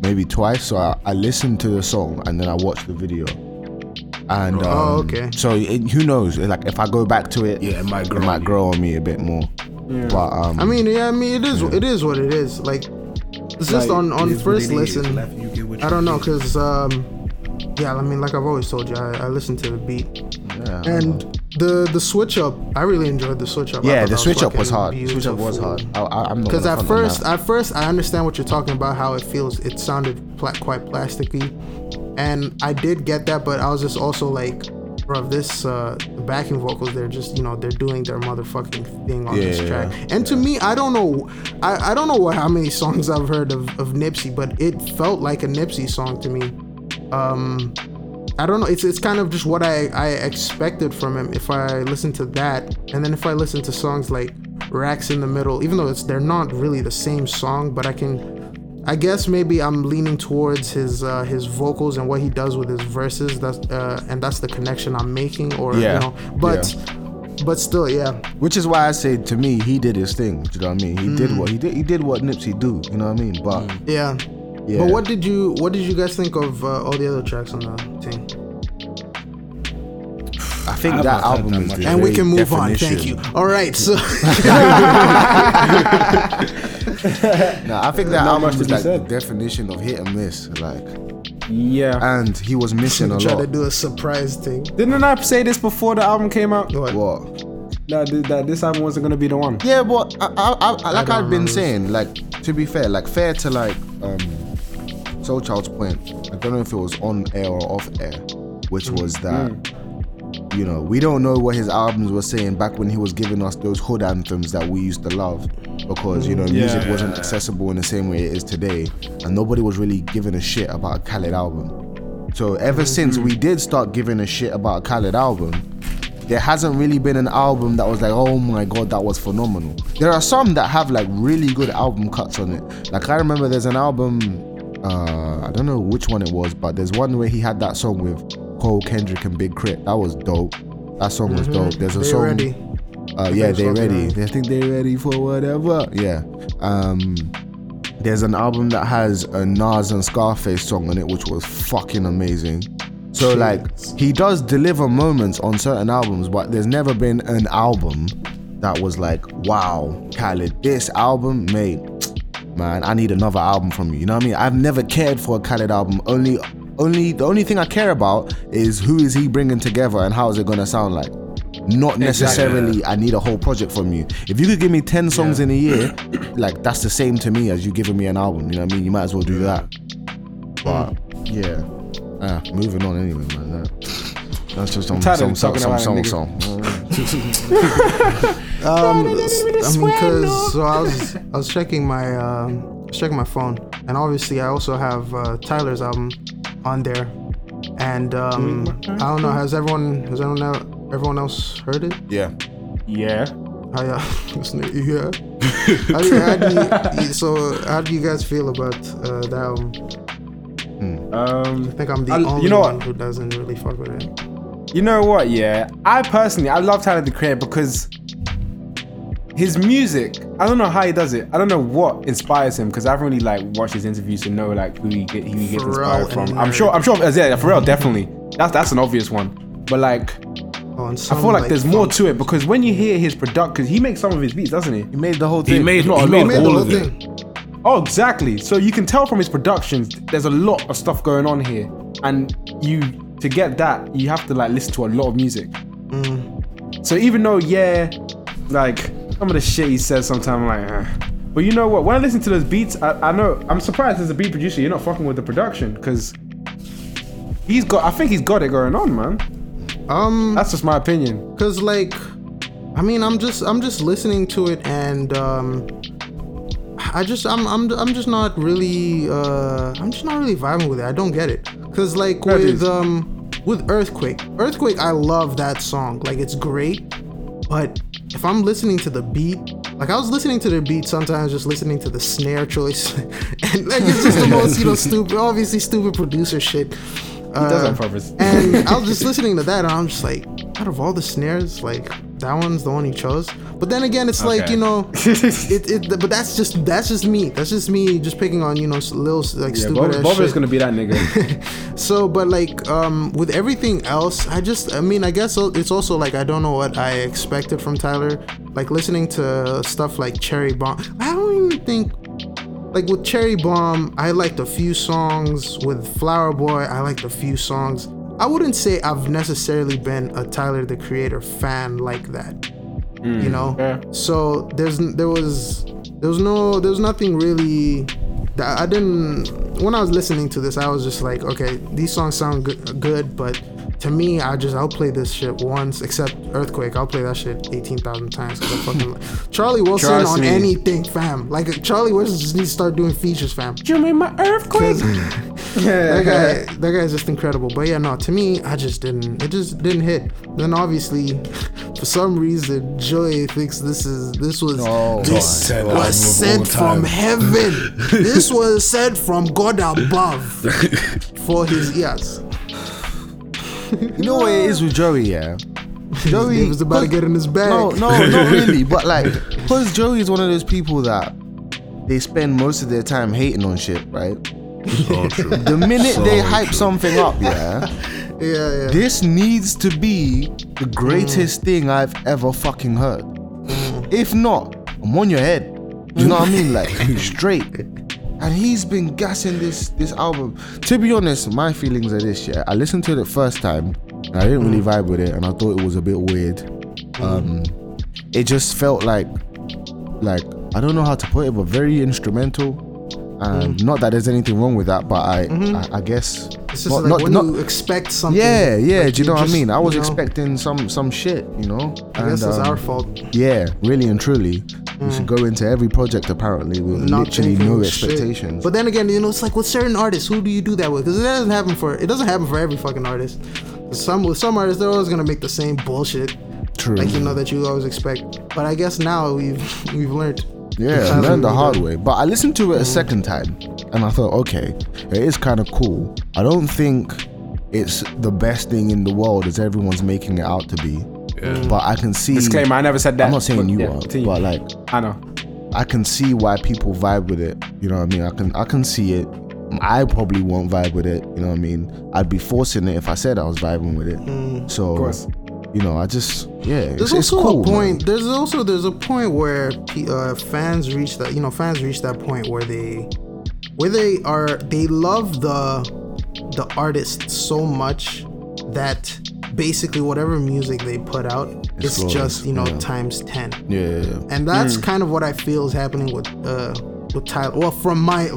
maybe twice. So I listened to the song and then I watched the video. And so who knows? Like if I go back to it, it might grow on me a bit more. Yeah. But I mean, it is what it is. Like it's just like, on first listen. I don't know, cause I mean, like I've always told you, I listened to the beat and the switch up. I really enjoyed the switch up. Yeah, the switch up was hard. Because at first I understand what you're talking about. How it feels. It sounded quite plasticky. And I did get that, but I was just also like, bro, this the backing vocals, they're just, you know, they're doing their motherfucking thing on this track. And to me, I don't know how many songs I've heard of Nipsey, but it felt like a Nipsey song to me. I don't know, it's kind of just what I expected from him if I listened to that. And then if I listen to songs like Racks in the Middle, even though they're not really the same song, but I guess maybe I'm leaning towards his vocals and what he does with his verses. That's and that's the connection I'm making, or but still, which is why I say to me he did his thing. You know what I mean? He did what he did. He did what Nipsey do. You know what I mean? But But what did you guys think of all the other tracks on the thing? I think that album is and we can move on. Thank you. All right, so. I think that album is like the definition of hit and miss. Like, and he was missing a lot. Trying to do a surprise thing. Didn't I say this before the album came out? What? That this album wasn't gonna be the one. Yeah, but I like I've been saying, like to be fair, like fair to like Soul Child's point. I don't know if it was on air or off air, which was that. You know, we don't know what his albums were saying back when he was giving us those hood anthems that we used to love, because, you know, music wasn't accessible in the same way it is today, and nobody was really giving a shit about a Khaled album. So ever since we did start giving a shit about a Khaled album, there hasn't really been an album that was like, oh my god, that was phenomenal. There are some that have like really good album cuts on it. Like I remember there's an album, I don't know which one it was, but there's one where he had that song with Cole, Kendrick and Big Crit. That was dope. That song was dope. There's a they song. Ready. Yeah, they ready. They think they ready for whatever. Yeah. There's an album that has a Nas and Scarface song on it, which was fucking amazing. So like he does deliver moments on certain albums, but there's never been an album that was like, wow, Khaled, this album, mate, man, I need another album from you. You know what I mean? I've never cared for a Khaled album. Only the only thing I care about is who is he bringing together and how is it gonna sound like. Not necessarily I need a whole project from you. If you could give me 10 songs in a year, like that's the same to me as you giving me an album. You know what I mean? You might as well do that. But yeah. Moving on anyway, man. That's just some song. Because I was checking my phone, and obviously I also have Tyler's album on there, and I don't know, has everyone else heard it? Yeah. How do you guys feel about the album? I think I'm the only one who doesn't really fuck with it. You know what? Yeah, I personally love Tyler the Creator because his music, I don't know how he does it. I don't know what inspires him, because I haven't really like watched his interviews to know like who he gets inspired from. I'm sure. Yeah, Pharrell definitely. That's an obvious one. But like, I feel like there's more to it, because when you hear his product, because he makes some of his beats, doesn't he? He made the whole thing. He made all of it. Oh, exactly. So you can tell from his productions, there's a lot of stuff going on here, and to get that, you have to like listen to a lot of music. So even though, like some of the shit he says sometimes, but you know what? When I listen to those beats, I know I'm surprised as a beat producer you're not fucking with the production, because I think he's got it going on, man. That's just my opinion. Cause like, I mean, I'm just listening to it and I'm just not really vibing with it. I don't get it. Cause like with Earthquake, I love that song. Like it's great, but if I'm listening to the beat, like I was listening to the beat sometimes, just listening to the snare choice, and like it's just the most obviously stupid producer shit. He does on purpose. And I was just listening to that, and I'm just like, out of all the snares, like that one's the one he chose. But then again, it's okay. Like, you know, but that's just me. That's just me just picking on, you know, little like stupid ass shit. Bobby's gonna be that nigga. So, but like with everything else, I guess it's also like I don't know what I expected from Tyler. Like listening to stuff like Cherry Bomb, I don't even think. Like with Cherry Bomb, I liked a few songs. With Flower Boy, I liked a few songs. I wouldn't say I've necessarily been a Tyler the Creator fan like that, you know. Yeah. So there was nothing really that I didn't. When I was listening to this, I was just like, okay, these songs sound good, but to me, I'll play this shit once. Except Earthquake, I'll play that shit 18,000 times. Cause I fucking Charlie Wilson on anything, fam. Like Charlie Wilson just needs to start doing features, fam. You made my Earthquake. That guy's just incredible. But yeah, no, to me, it just didn't hit. Then obviously, for some reason, Joey thinks this was sent from heaven. This was sent from God above for his ears. You know what it is with Joey, yeah? Joey was about to get in his bag. No, not really. But like, because Joey is one of those people that they spend most of their time hating on shit, right? So true. The minute they hype something up, yeah. This needs to be the greatest thing I've ever fucking heard. If not, I'm on your head. You know what I mean? Like straight. And he's been gassing this album. To be honest, my feelings are this, yeah. I listened to it the first time, and I didn't really vibe with it, and I thought it was a bit weird. It just felt like I don't know how to put it, but very instrumental. Not that there's anything wrong with that, but I guess it's just not, like not, when not, you expect something. Yeah, yeah. Like, do you know what I mean? I was expecting some shit, you know. I guess it's our fault. Yeah, really and truly, we should go into every project apparently with literally no expectations. Shit. But then again, you know, it's like with certain artists, who do you do that with? Because it doesn't happen for every fucking artist. With some artists, they're always gonna make the same bullshit. True. Like, you know, that you always expect. But I guess now we've learned. Yeah, I learned the hard way. But I listened to it a second time and I thought, okay, it is kind of cool. I don't think it's the best thing in the world as everyone's making it out to be. Yeah. But I can see. Disclaimer, I never said that. I'm not saying you are, but like, I know. I can see why people vibe with it. You know what I mean? I can see it. I probably won't vibe with it. You know what I mean? I'd be forcing it if I said I was vibing with it. So, of course. You know, I just, yeah, it's cool. There's a point where fans reach that, you know, point where they love the artist so much that basically whatever music they put out, it's just, you know, times 10. Yeah. And that's kind of what I feel is happening with Tyler. Well, from my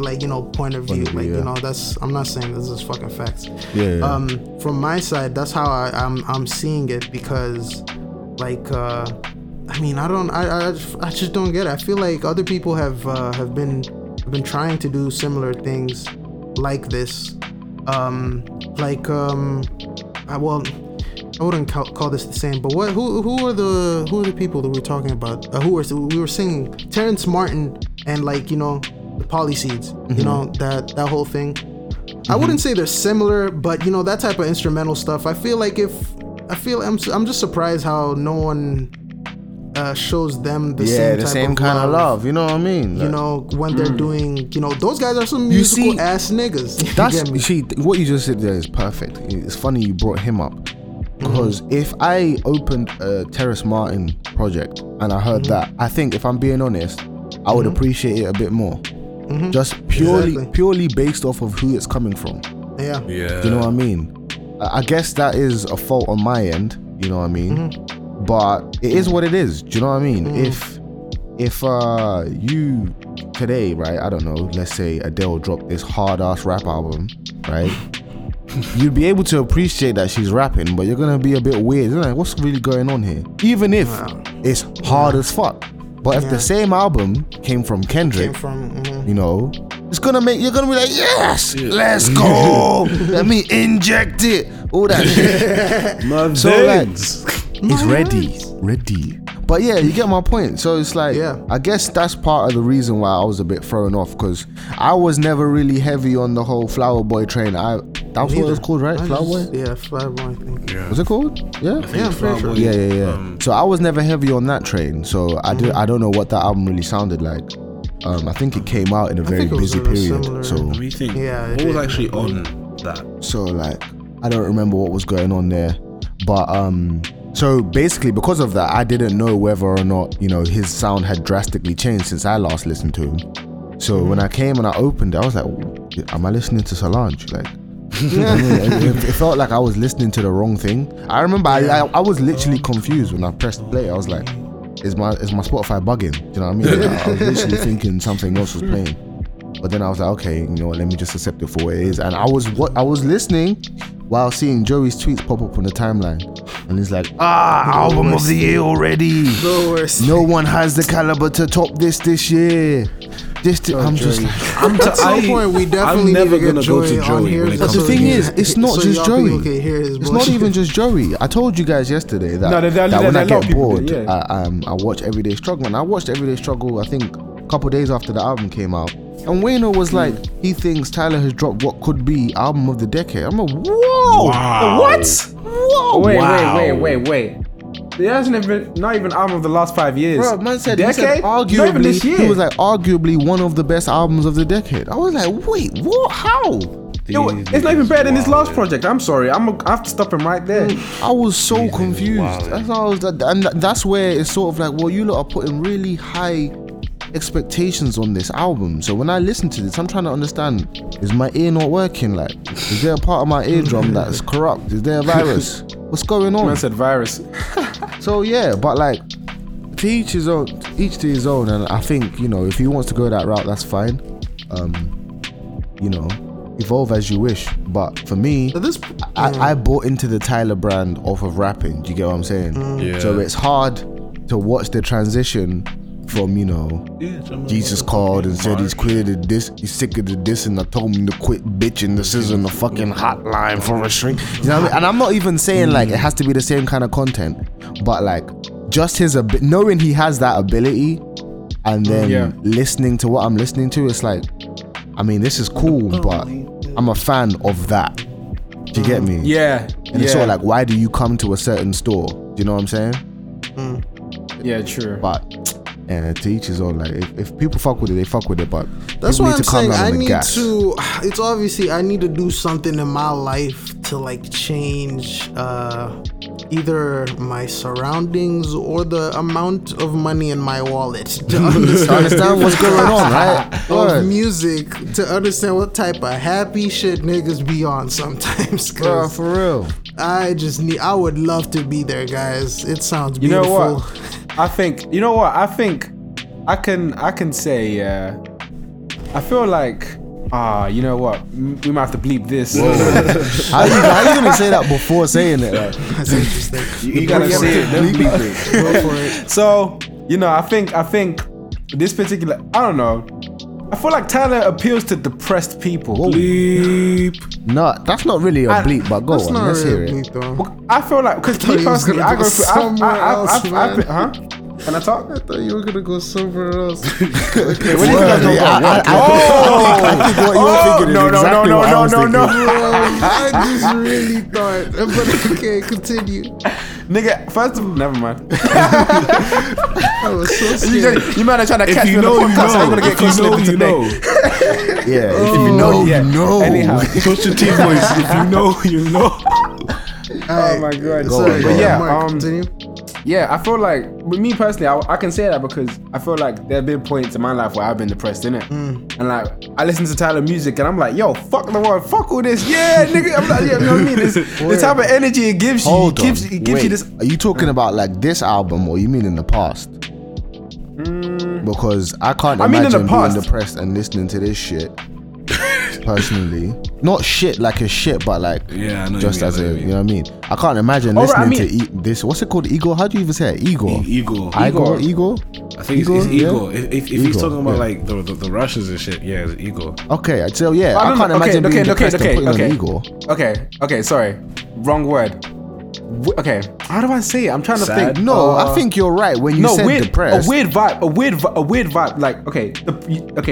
like, you know, point of view, like, you know, that's, I'm not saying this is fucking facts. Yeah. From my side, that's how I'm seeing it, because like, I mean, I just don't get it. I feel like other people have been trying to do similar things like this. I wouldn't call this the same, but who are the people that we're talking about? We were singing Terrence Martin and, like, you know, the Polyseeds, you know, that whole thing. I wouldn't say they're similar, but, you know, that type of instrumental stuff. I feel like I'm just surprised how no one shows them the same kind of love. You know what I mean? Like, you know, when they're doing, you know, those guys are some musical ass niggas. What you just said there is perfect. It's funny you brought him up. Because if I opened a Terrence Martin project and I heard that, I think, if I'm being honest, I would appreciate it a bit more. Just purely based off of who it's coming from. Yeah. Yeah. Do you know what I mean? I guess that is a fault on my end, you know what I mean? But it is what it is, do you know what I mean? If you today, right, I don't know, let's say Adele dropped this hard-ass rap album, right? You'd be able to appreciate that she's rapping, but you're gonna be a bit weird. You're like, what's really going on here? Even if it's hard as fuck. But if the same album came from Kendrick, you know, it's gonna make, you're gonna be like, yes, let's go. Let me inject it. All that shit. It's ready. But yeah, you get my point. So it's like, I guess that's part of the reason why I was a bit thrown off, because I was never really heavy on the whole Flower Boy train. What it was called, right? Flower Boy? Yeah, Flower Boy, I think. Yeah. Was it called? Yeah? Yeah, Flower Boy. Yeah. So I was never heavy on that train. So I don't know what that album really sounded like. I think it came out in a very busy period. Similar. So what do you think? Yeah, what was actually on that? So, like, I don't remember what was going on there. But so basically, because of that, I didn't know whether or not, you know, his sound had drastically changed since I last listened to him. So when I came and I opened it, I was like, am I listening to Solange? Like, it felt like I was listening to the wrong thing. I remember I was literally confused when I pressed play. I was like, is my Spotify bugging? Do you know what I mean? I was literally thinking something else was playing. But then I was like, okay, you know what, let me just accept it for what it is. And I was listening while seeing Joey's tweets pop up on the timeline. And he's like, album of the year already. The worst. No one has the caliber to top this year. Just like, at some point we definitely need to get Joey on here. The thing is, it's not just Joey. It's not even just Joey. I told you guys yesterday that when I get bored, I watch Everyday Struggle. And I watched Everyday Struggle, I think, a couple days after the album came out. And Wayno was like, he thinks Tyler has dropped what could be album of the decade. I'm like, whoa, wow. What? Whoa, wait. It hasn't even, not even album of the last 5 years. Bro, man said, he was like, arguably one of the best albums of the decade. I was like, wait, what? How? Yo, it's not even better than his last project. I'm sorry, I have to stop him right there. I was so confused. That's how I was, and that's where it's sort of like, well, you lot are putting really high expectations on this album. So when I listen to this, I'm trying to understand, is my ear not working? Like, is there a part of my eardrum that's corrupt? Is there a virus? What's going on? Man said virus. So yeah, but like, to each his own. Each to his own, and I think, you know, if he wants to go that route, that's fine. You know, evolve as you wish. But for me, I bought into the Tyler brand off of rapping. Do you get what I'm saying? Yeah. So it's hard to watch the transition from, you know, Jesus called and said he's cleared the diss, he's sick of the diss, and I told him to quit bitching. This isn't the fucking hotline for a shrink. You know what I mean? And I'm not even saying like it has to be the same kind of content, but like just his knowing he has that ability, and then listening to what I'm listening to, it's like, I mean, this is cool, but I'm a fan of that. Do you get me? Yeah. And it's sort of like, why do you come to a certain store? Do you know what I'm saying? Yeah, true. But and to each his own. Like, if people fuck with it, they fuck with it. But that's why I'm saying it's obviously I need to do something in my life to like change either my surroundings or the amount of money in my wallet to understand what's going on, right? Or music, to understand what type of happy shit niggas be on sometimes. Girl, for real. I would love to be there, guys. It sounds beautiful. You know what? I can say, I feel like, you know what? We might have to bleep this. How you gonna say that before saying it? Like? That's interesting. You gotta say it, then bleep it. Go for it. So, you know, I think this particular, I don't know. I feel like Tyler appeals to depressed people. Whoa. Bleep. No, that's not really a bleep, but go on. Let's hear it. Bleep, I feel like, because me personally, I go through. Can I talk? I thought you were gonna go somewhere else. Okay, what do you think I don't want? No. I just really thought. But okay, continue. Nigga, first of all, never mind. I was so scared. You might have tried to catch me on the podcast. I'm gonna get close to today. Yeah, if you know, you know. Anyhow, social team boys. If you know, you know. Oh my god. Sorry, but yeah, continue. Yeah, I feel like, with me personally, I can say that because I feel like there have been points in my life where I've been depressed, innit? And like, I listen to Tyler music and I'm like, yo, fuck the world, fuck all this, yeah, nigga. I'm like, yeah, you know what I mean? The type of energy it gives you, you this. Are you talking about like this album, or you mean in the past? Because I can't imagine being depressed and listening to this shit. Personally, not shit like a shit, but like, yeah, just as a, you know what I mean? I can't imagine listening to this. What's it called? Igor? How do you even say it? Igor? Igor? I think it's Igor. Yeah? If he's talking about like the Russians and shit, yeah, it's Igor. Okay, so yeah, I can't imagine being depressed and putting on Igor. Okay, sorry. Wrong word. Okay, how do I say it? I'm trying to think. No, I think you're right when you said weird, depressed. A weird vibe. Like, okay,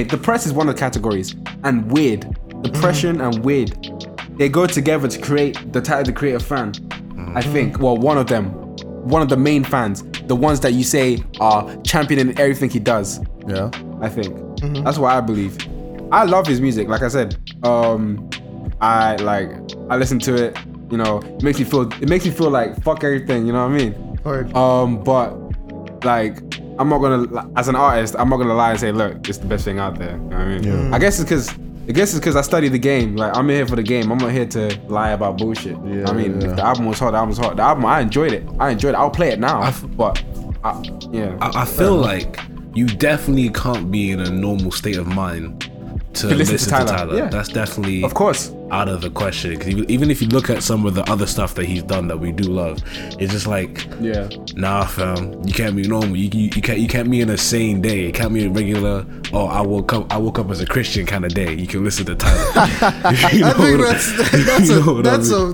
depressed is one of the categories, and weird. Depression and weird, they go together to create the Tyler the Creator fan. I think, well, one of the main fans, the ones that you say are championing everything he does. Yeah, I think that's what I believe. I love his music. Like I said, I listen to it. You know, it makes me feel like fuck everything, you know what I mean? Right. But like, as an artist, I'm not gonna lie and say, look, it's the best thing out there. You know what I mean? Yeah. I guess it's because I study the game. Like, I'm here for the game. I'm not here to lie about bullshit. Yeah, I mean, if the album was hot. The album, I enjoyed it. I'll play it now. I feel like you definitely can't be in a normal state of mind to listen to Tyler. Yeah. That's definitely, of course, out of the question. Because even if you look at some of the other stuff that he's done that we do love, it's just like, yeah, nah, fam, you can't be normal. You can't be in a sane day. It can't be a regular. Oh, I woke up as a Christian kind of day. You can listen to Tyler. I think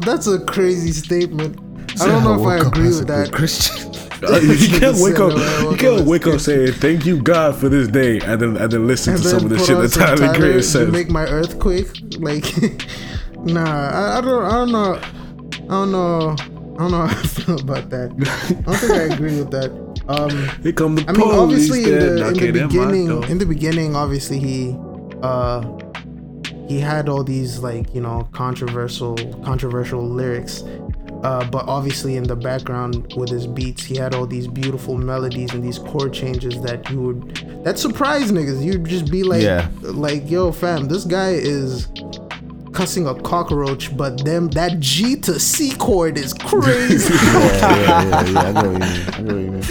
that's a crazy statement. So I don't know if I agree with that. Christian. You can't wake up saying thank you God for this day and then listen to some of the shit that Tyler the Creator says. Make my earthquake, like, nah, I don't know how I feel about that. I don't think I agree with that. Here come the police. I mean, obviously in the beginning, obviously he had all these, like, you know, controversial lyrics. But obviously in the background with his beats, he had all these beautiful melodies and these chord changes that surprise niggas. You'd just be like, yo, fam, this guy is cussing a cockroach, but that G to C chord is crazy. I know what you mean.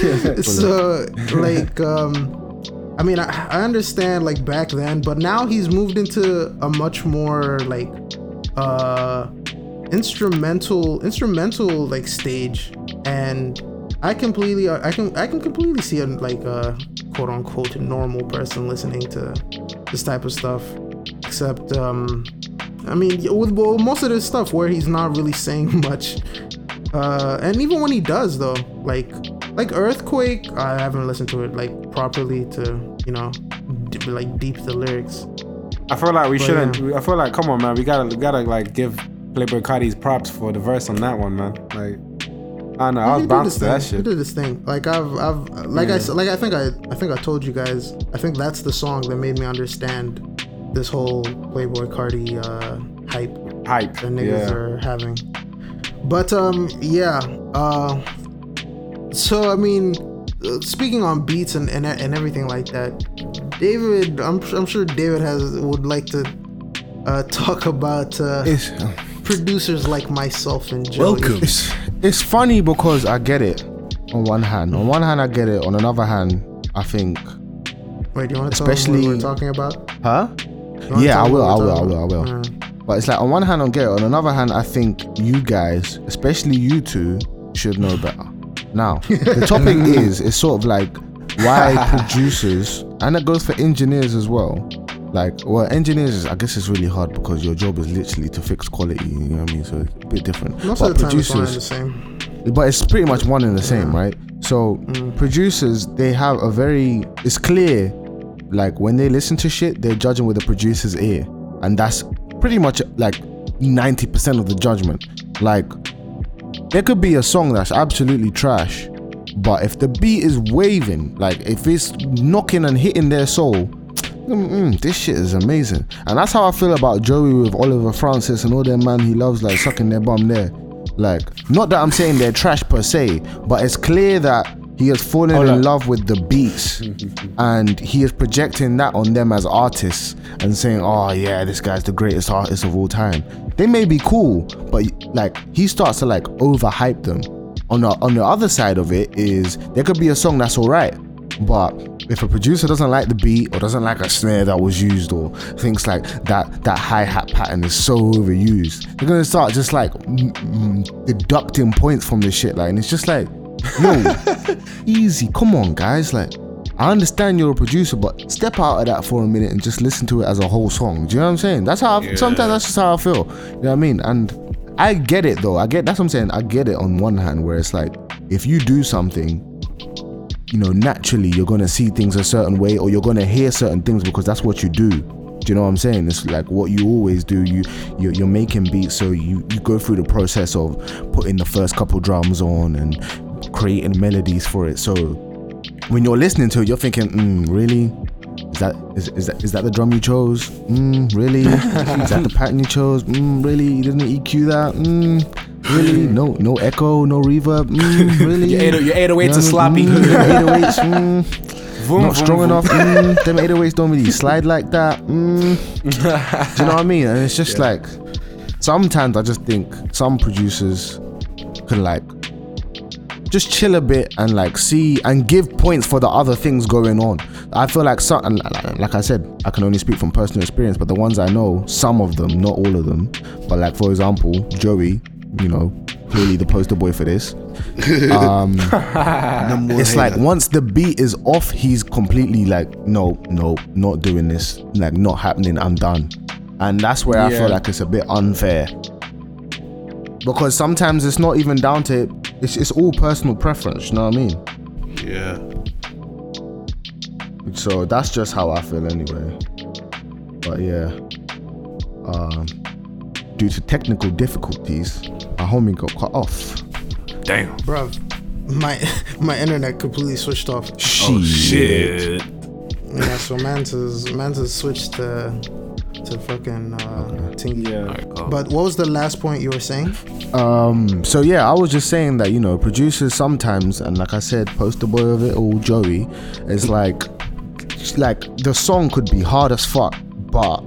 So like, I mean, I understand like back then, but now he's moved into a much more like instrumental like stage, and I can completely see it like a quote unquote normal person listening to this type of stuff, except I mean with most of this stuff where he's not really saying much, and even when he does though, like Earthquake, I haven't listened to it like properly to deep the lyrics. I feel like shouldn't. Yeah. I feel like, come on, man, we gotta like give Playboi Carti's props for the verse on that one, man. Like, I don't know, I was bounced to that shit. He did this thing. Like I think I told you guys. I think that's the song that made me understand this whole Playboi Carti hype that niggas are having. But yeah. So I mean, speaking on beats and everything like that, David, I'm sure David would like to talk about producers like myself and Joey. Welcome. It's funny because I get it on one hand. On one hand, I get it. On another hand, I think. Wait, do you want to tell me what we're talking about? Huh? Yeah, I will. But it's like, on one hand, I get it. On another hand, I think you guys, especially you two, should know better. Now, the topic is sort of like why producers, and it goes for engineers as well. Like, well, engineers, I guess it's really hard because your job is literally to fix quality, you know what I mean? So it's a bit different. Most of the time it's one and the same. But it's pretty much one and the same, right? So producers, they have it's clear, like when they listen to shit, they're judging with the producer's ear. And that's pretty much like 90% of the judgment. Like, there could be a song that's absolutely trash, but if the beat is waving, like if it's knocking and hitting their soul, this shit is amazing. And that's how I feel about Joey with Oliver Francis and all them man he loves, like sucking their bum there. Like, not that I'm saying they're trash per se, but it's clear that he has fallen in love with the beats and he is projecting that on them as artists and saying, oh yeah, this guy's the greatest artist of all time. They may be cool, but like he starts to like overhype them. On the other side of it is there could be a song that's alright, but if a producer doesn't like the beat or doesn't like a snare that was used or thinks like that hi-hat pattern is so overused, they're gonna start just like deducting points from this shit, like, and it's just like, yo, easy, come on guys. Like, I understand you're a producer, but step out of that for a minute and just listen to it as a whole song. Do you know what I'm saying? That's how sometimes that's just how I feel. You know what I mean? And I get it though. That's what I'm saying. I get it on one hand, where it's like, if you do something, you know, naturally you're gonna see things a certain way, or you're gonna hear certain things because that's what you do. Do you know what I'm saying? It's like what you always do. You're making beats, so you go through the process of putting the first couple drums on and creating melodies for it. So when you're listening to it, you're thinking, really? Is that the drum you chose? Really? Is that the pattern you chose? Really? You didn't EQ that? Really? No echo, no reverb? Really? Your 808s are sloppy. Not strong enough. Them 808s don't really slide like that. Do you know what I mean? And it's just like, sometimes I just think some producers can like just chill a bit and like see and give points for the other things going on. I feel like like I said, I can only speak from personal experience, but the ones I know, some of them, not all of them, but like for example, Joey, you know, clearly the poster boy for this. It's like once the beat is off, he's completely like, no, not doing this, like not happening, I'm done. And that's where I feel like it's a bit unfair. Because sometimes it's not even down to it. It's all personal preference, you know what I mean? Yeah. So that's just how I feel anyway. But yeah. Due to technical difficulties, my homie got cut off. Damn. Bruv, my internet completely switched off. Shit. Yeah, so Manta's switched to fucking tingy. Yeah. But what was the last point you were saying? So yeah, I was just saying that, you know, producers sometimes, and like I said, poster boy of it all, Joey, is like the song could be hard as fuck, but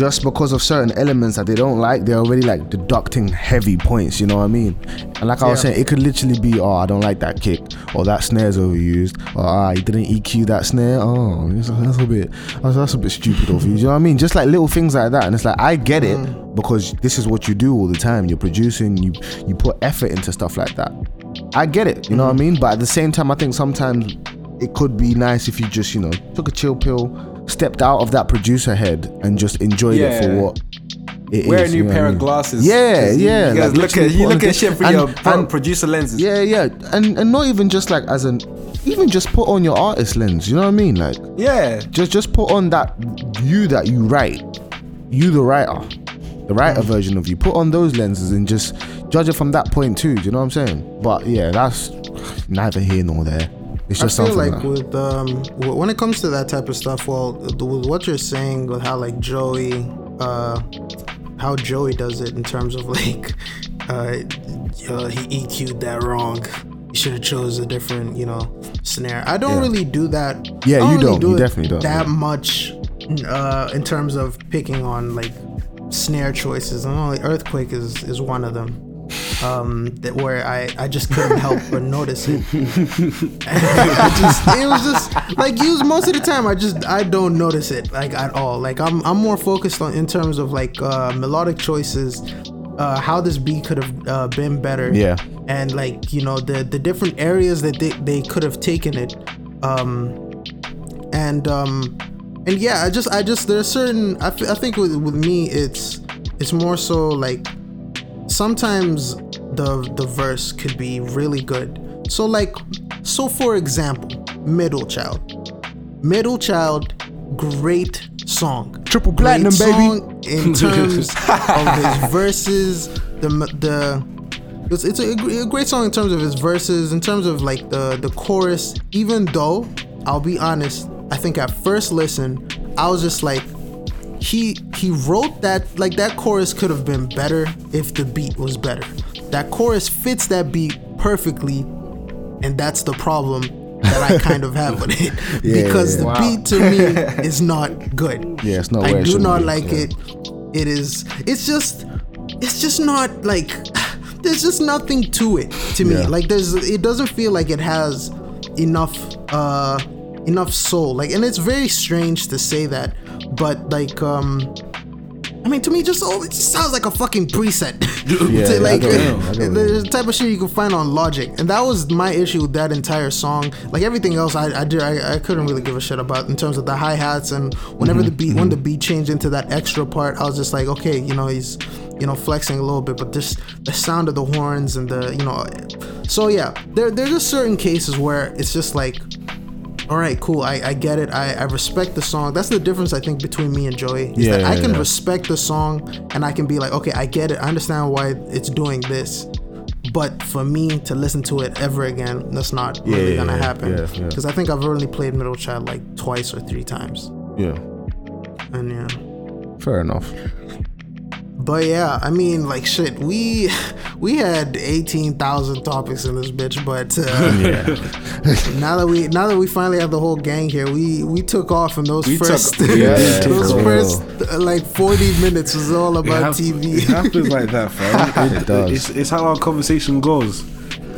just because of certain elements that they don't like, they're already like deducting heavy points, you know what I mean? And like I was saying, it could literally be, oh, I don't like that kick, or that snare's overused, or ah, you didn't EQ that snare, oh, that's a bit stupid of you, you know what I mean? Just like little things like that, and it's like, I get it, because this is what you do all the time. You're producing, you put effort into stuff like that. I get it, you know what I mean? But at the same time, I think sometimes it could be nice if you just, you know, took a chill pill, stepped out of that producer head and just enjoyed it for what it wear is. Wear a new pair of glasses. Yeah, yeah. You guys like, look at shit through your producer lenses. Yeah, yeah. And not even just like as an, even just put on your artist lens, you know what I mean? Like, yeah. Just put on that you write. You the writer. The writer version of you. Put on those lenses and just judge it from that point too, do you know what I'm saying? But yeah, that's neither here nor there. It's just something. I feel like with when it comes to that type of stuff, well, with what you're saying, with how like Joey does it in terms of like, he EQ'd that wrong. You should have chose a different, you know, snare. I don't really do that. Yeah, you definitely don't. That much in terms of picking on like snare choices. And only Earthquake is one of them. That where I just couldn't help but notice it. It was just like used most of the time. I don't notice it like at all. Like I'm more focused on in terms of like melodic choices, how this beat could have been better. Yeah. And like, you know, the different areas that they could have taken it. And yeah, I just there's certain I think with me it's more so like. Sometimes the verse could be really good. So for example, Middle Child, great song. Triple platinum, great song, baby. In terms of his verses, it's a great song in terms of his verses, in terms of like the chorus. Even though, I'll be honest, I think at first listen, I was just like, he wrote that, like that chorus could have been better if the beat was better. That chorus fits that beat perfectly, and that's the problem that I kind of have with it. Because the beat to me is not good. Yeah, it's not. I do not like it. It is. It's just not like. There's just nothing to it to me. Like it doesn't feel like it has enough soul. Like, and it's very strange to say that. But like, I mean, to me, it just sounds like a fucking preset. Yeah, like the type of shit you can find on Logic, and that was my issue with that entire song. Like everything else, I couldn't really give a shit about in terms of the hi hats and whenever the beat changed into that extra part, I was just like, okay, you know, he's, you know, flexing a little bit, but just the sound of the horns and the, you know, so yeah, there's just certain cases where it's just like. All right, cool. I get it. I respect the song. That's the difference, I think, between me and Joey. Is that I can respect the song and I can be like, okay, I get it. I understand why it's doing this. But for me to listen to it ever again, that's not really going to happen. Because I think I've only played Middle Child like twice or three times. Yeah. And yeah. Fair enough. But yeah, I mean, like shit, we had 18,000 topics in this bitch, but now that we finally have the whole gang here, we took off in those first like 40 minutes was all about TV. It happens like that, fam. It does. It's how our conversation goes.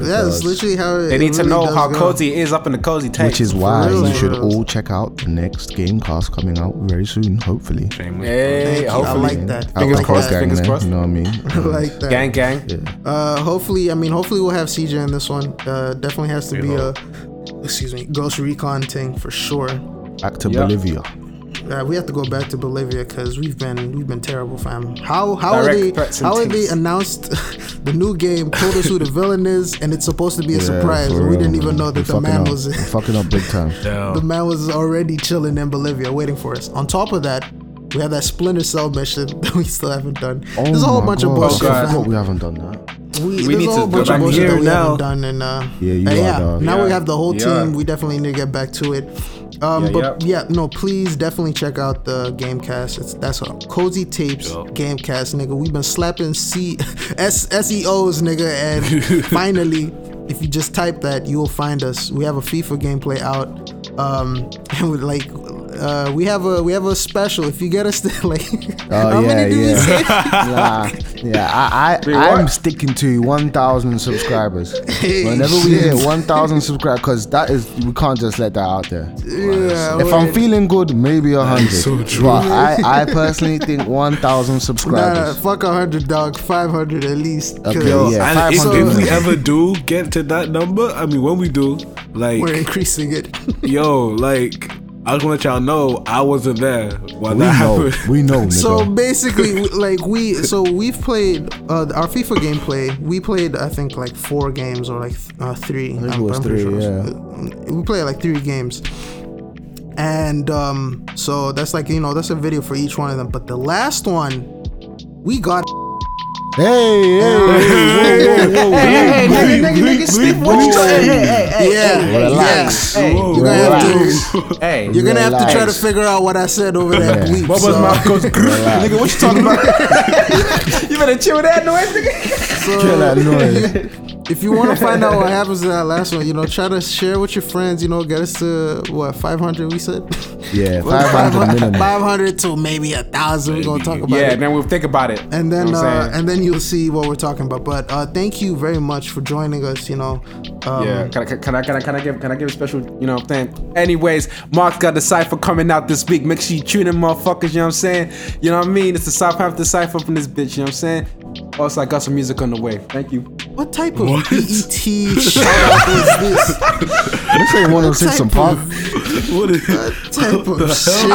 Yeah, it's literally how it. They need to know how cozy is up in the cozy tape. Which is why you should all check out the next Gamecast coming out very soon, hopefully. Hey, hopefully. I like that. Fingers crossed, gang. You know what I mean? I like that. Gang. Yeah. Hopefully we'll have CJ in this one. Definitely has to be a Ghost Recon thing for sure. Back to Bolivia. We have to go back to Bolivia because we've been terrible, fam. How are they announced the new game? Told us who the villain is, and it's supposed to be a surprise. We didn't even know that the man was fucking up big time. The man was already chilling in Bolivia, waiting for us. On top of that, we have that Splinter Cell mission that we still haven't done. There's a whole bunch of bullshit. We haven't done that. We need to go back here now. Now we have the whole team. We definitely need to get back to it. Please definitely check out the Gamecast. That's all. Cozy Tapes Gamecast, nigga. We've been slapping SEOs, nigga, and finally, if you just type that, you will find us. We have a FIFA gameplay out, and we're like. we have a special. If you get us to like, I'm sticking to 1,000 subscribers. Whenever we hit 1,000 subscribers, because that is, we can't just let that out there. Yeah, if I'm feeling good, maybe 100. So true. But I personally think 1,000 subscribers. Nah, fuck 100, dog. 500 at least. Okay, yeah. And if we ever do get to that number, I mean, when we do, like, we're increasing it. Yo, like, I just want to let y'all know I wasn't there while that happened. We know. So basically, we've played our FIFA gameplay. We played, I think, like 4 games or like three. I think it was 3. We played like 3 games, and so that's like, you know, that's a video for each one of them. But the last one, we got. You're gonna have to try to figure out what I said over that bleep. Nigga, what you talking about? You better chill with that noise, nigga. Chill that noise. If you want to find out what happens to that last one, you know, try to share with your friends. You know, get us to what, 500? We said. Yeah, 500. 500 to maybe 1,000. We're gonna talk about it. Yeah, then we'll think about it. And then, you'll see what we're talking about. But thank you very much for joining us. You know, can I give a special, you know, thank. Anyways, Mark's got the cipher coming out this week. Make sure you tune in, motherfuckers. You know what I'm saying? You know what I mean? It's the Southampton cipher from this bitch. You know what I'm saying? Also, I got some music on the way. Thank you. What type of BET shout out is this? This ain't 106 and Pop. What is that type of shit? I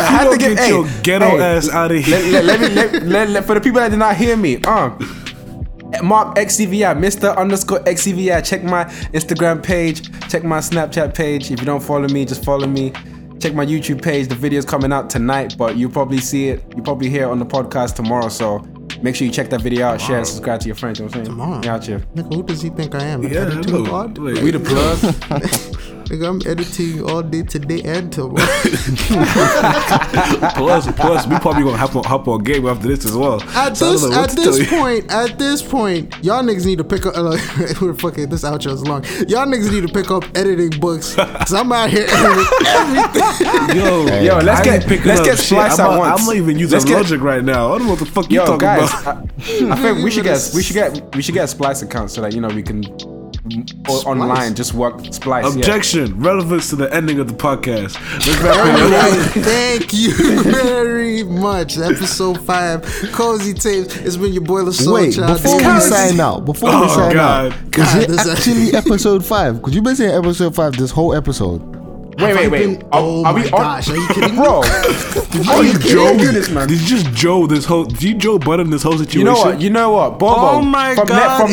had to get your ghetto ass out of here. Let for the people that did not hear me, Mark XCVI, Mr. underscore XCVI. Check my Instagram page. Check my Snapchat page. If you don't follow me, just follow me. Check my YouTube page. The video's coming out tonight, but you'll probably see it. You'll probably hear it on the podcast tomorrow. So make sure you check that video out, share, and subscribe to your friends. You know what I'm saying? Tomorrow. Gotcha. Nigga, who does he think I am? Yeah, we the plug. Nigga, I'm editing all day today and tomorrow. plus, we probably gonna hop on game after this as well. At this point, y'all niggas need to pick up. We're fucking, this outro is long. Y'all niggas need to pick up editing books. Cause I'm out here editing everything. Yo, let's get spliced at once. I'm not even using Logic right now. I don't know what the fuck you talking about. I think we should get Splice accounts so that, you know, we can. Or online, just work Splice. Objection, relevance to the ending of the podcast. Thank you very much. Episode 5, Cozy Tapes. It's been your boy LaSoul. Wait, child. Before we sign out, is it actually episode 5? Because you've been saying episode 5 this whole episode. Wait. Gosh, are you kidding? Bro. Did you just Joe this whole... Did you Joe Budden this whole situation? You know what? Bobo, from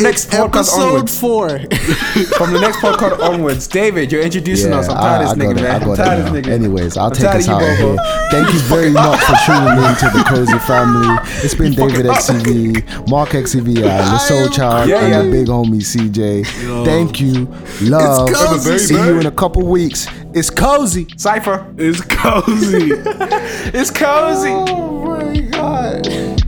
next podcast onwards. Episode 4. From the next podcast onwards. David, you're introducing us. I'm tired of this nigga, man. I'm tired of this nigga. Anyways, I'll take us out of here. Thank you very much for tuning in to the Cozy family. It's been David XCV, Mark XCV, the Soul Child, and the big homie CJ. Thank you. Love. See you in a couple weeks. It's Cozy. Cypher. It's Cozy. It's Cozy. Oh my God.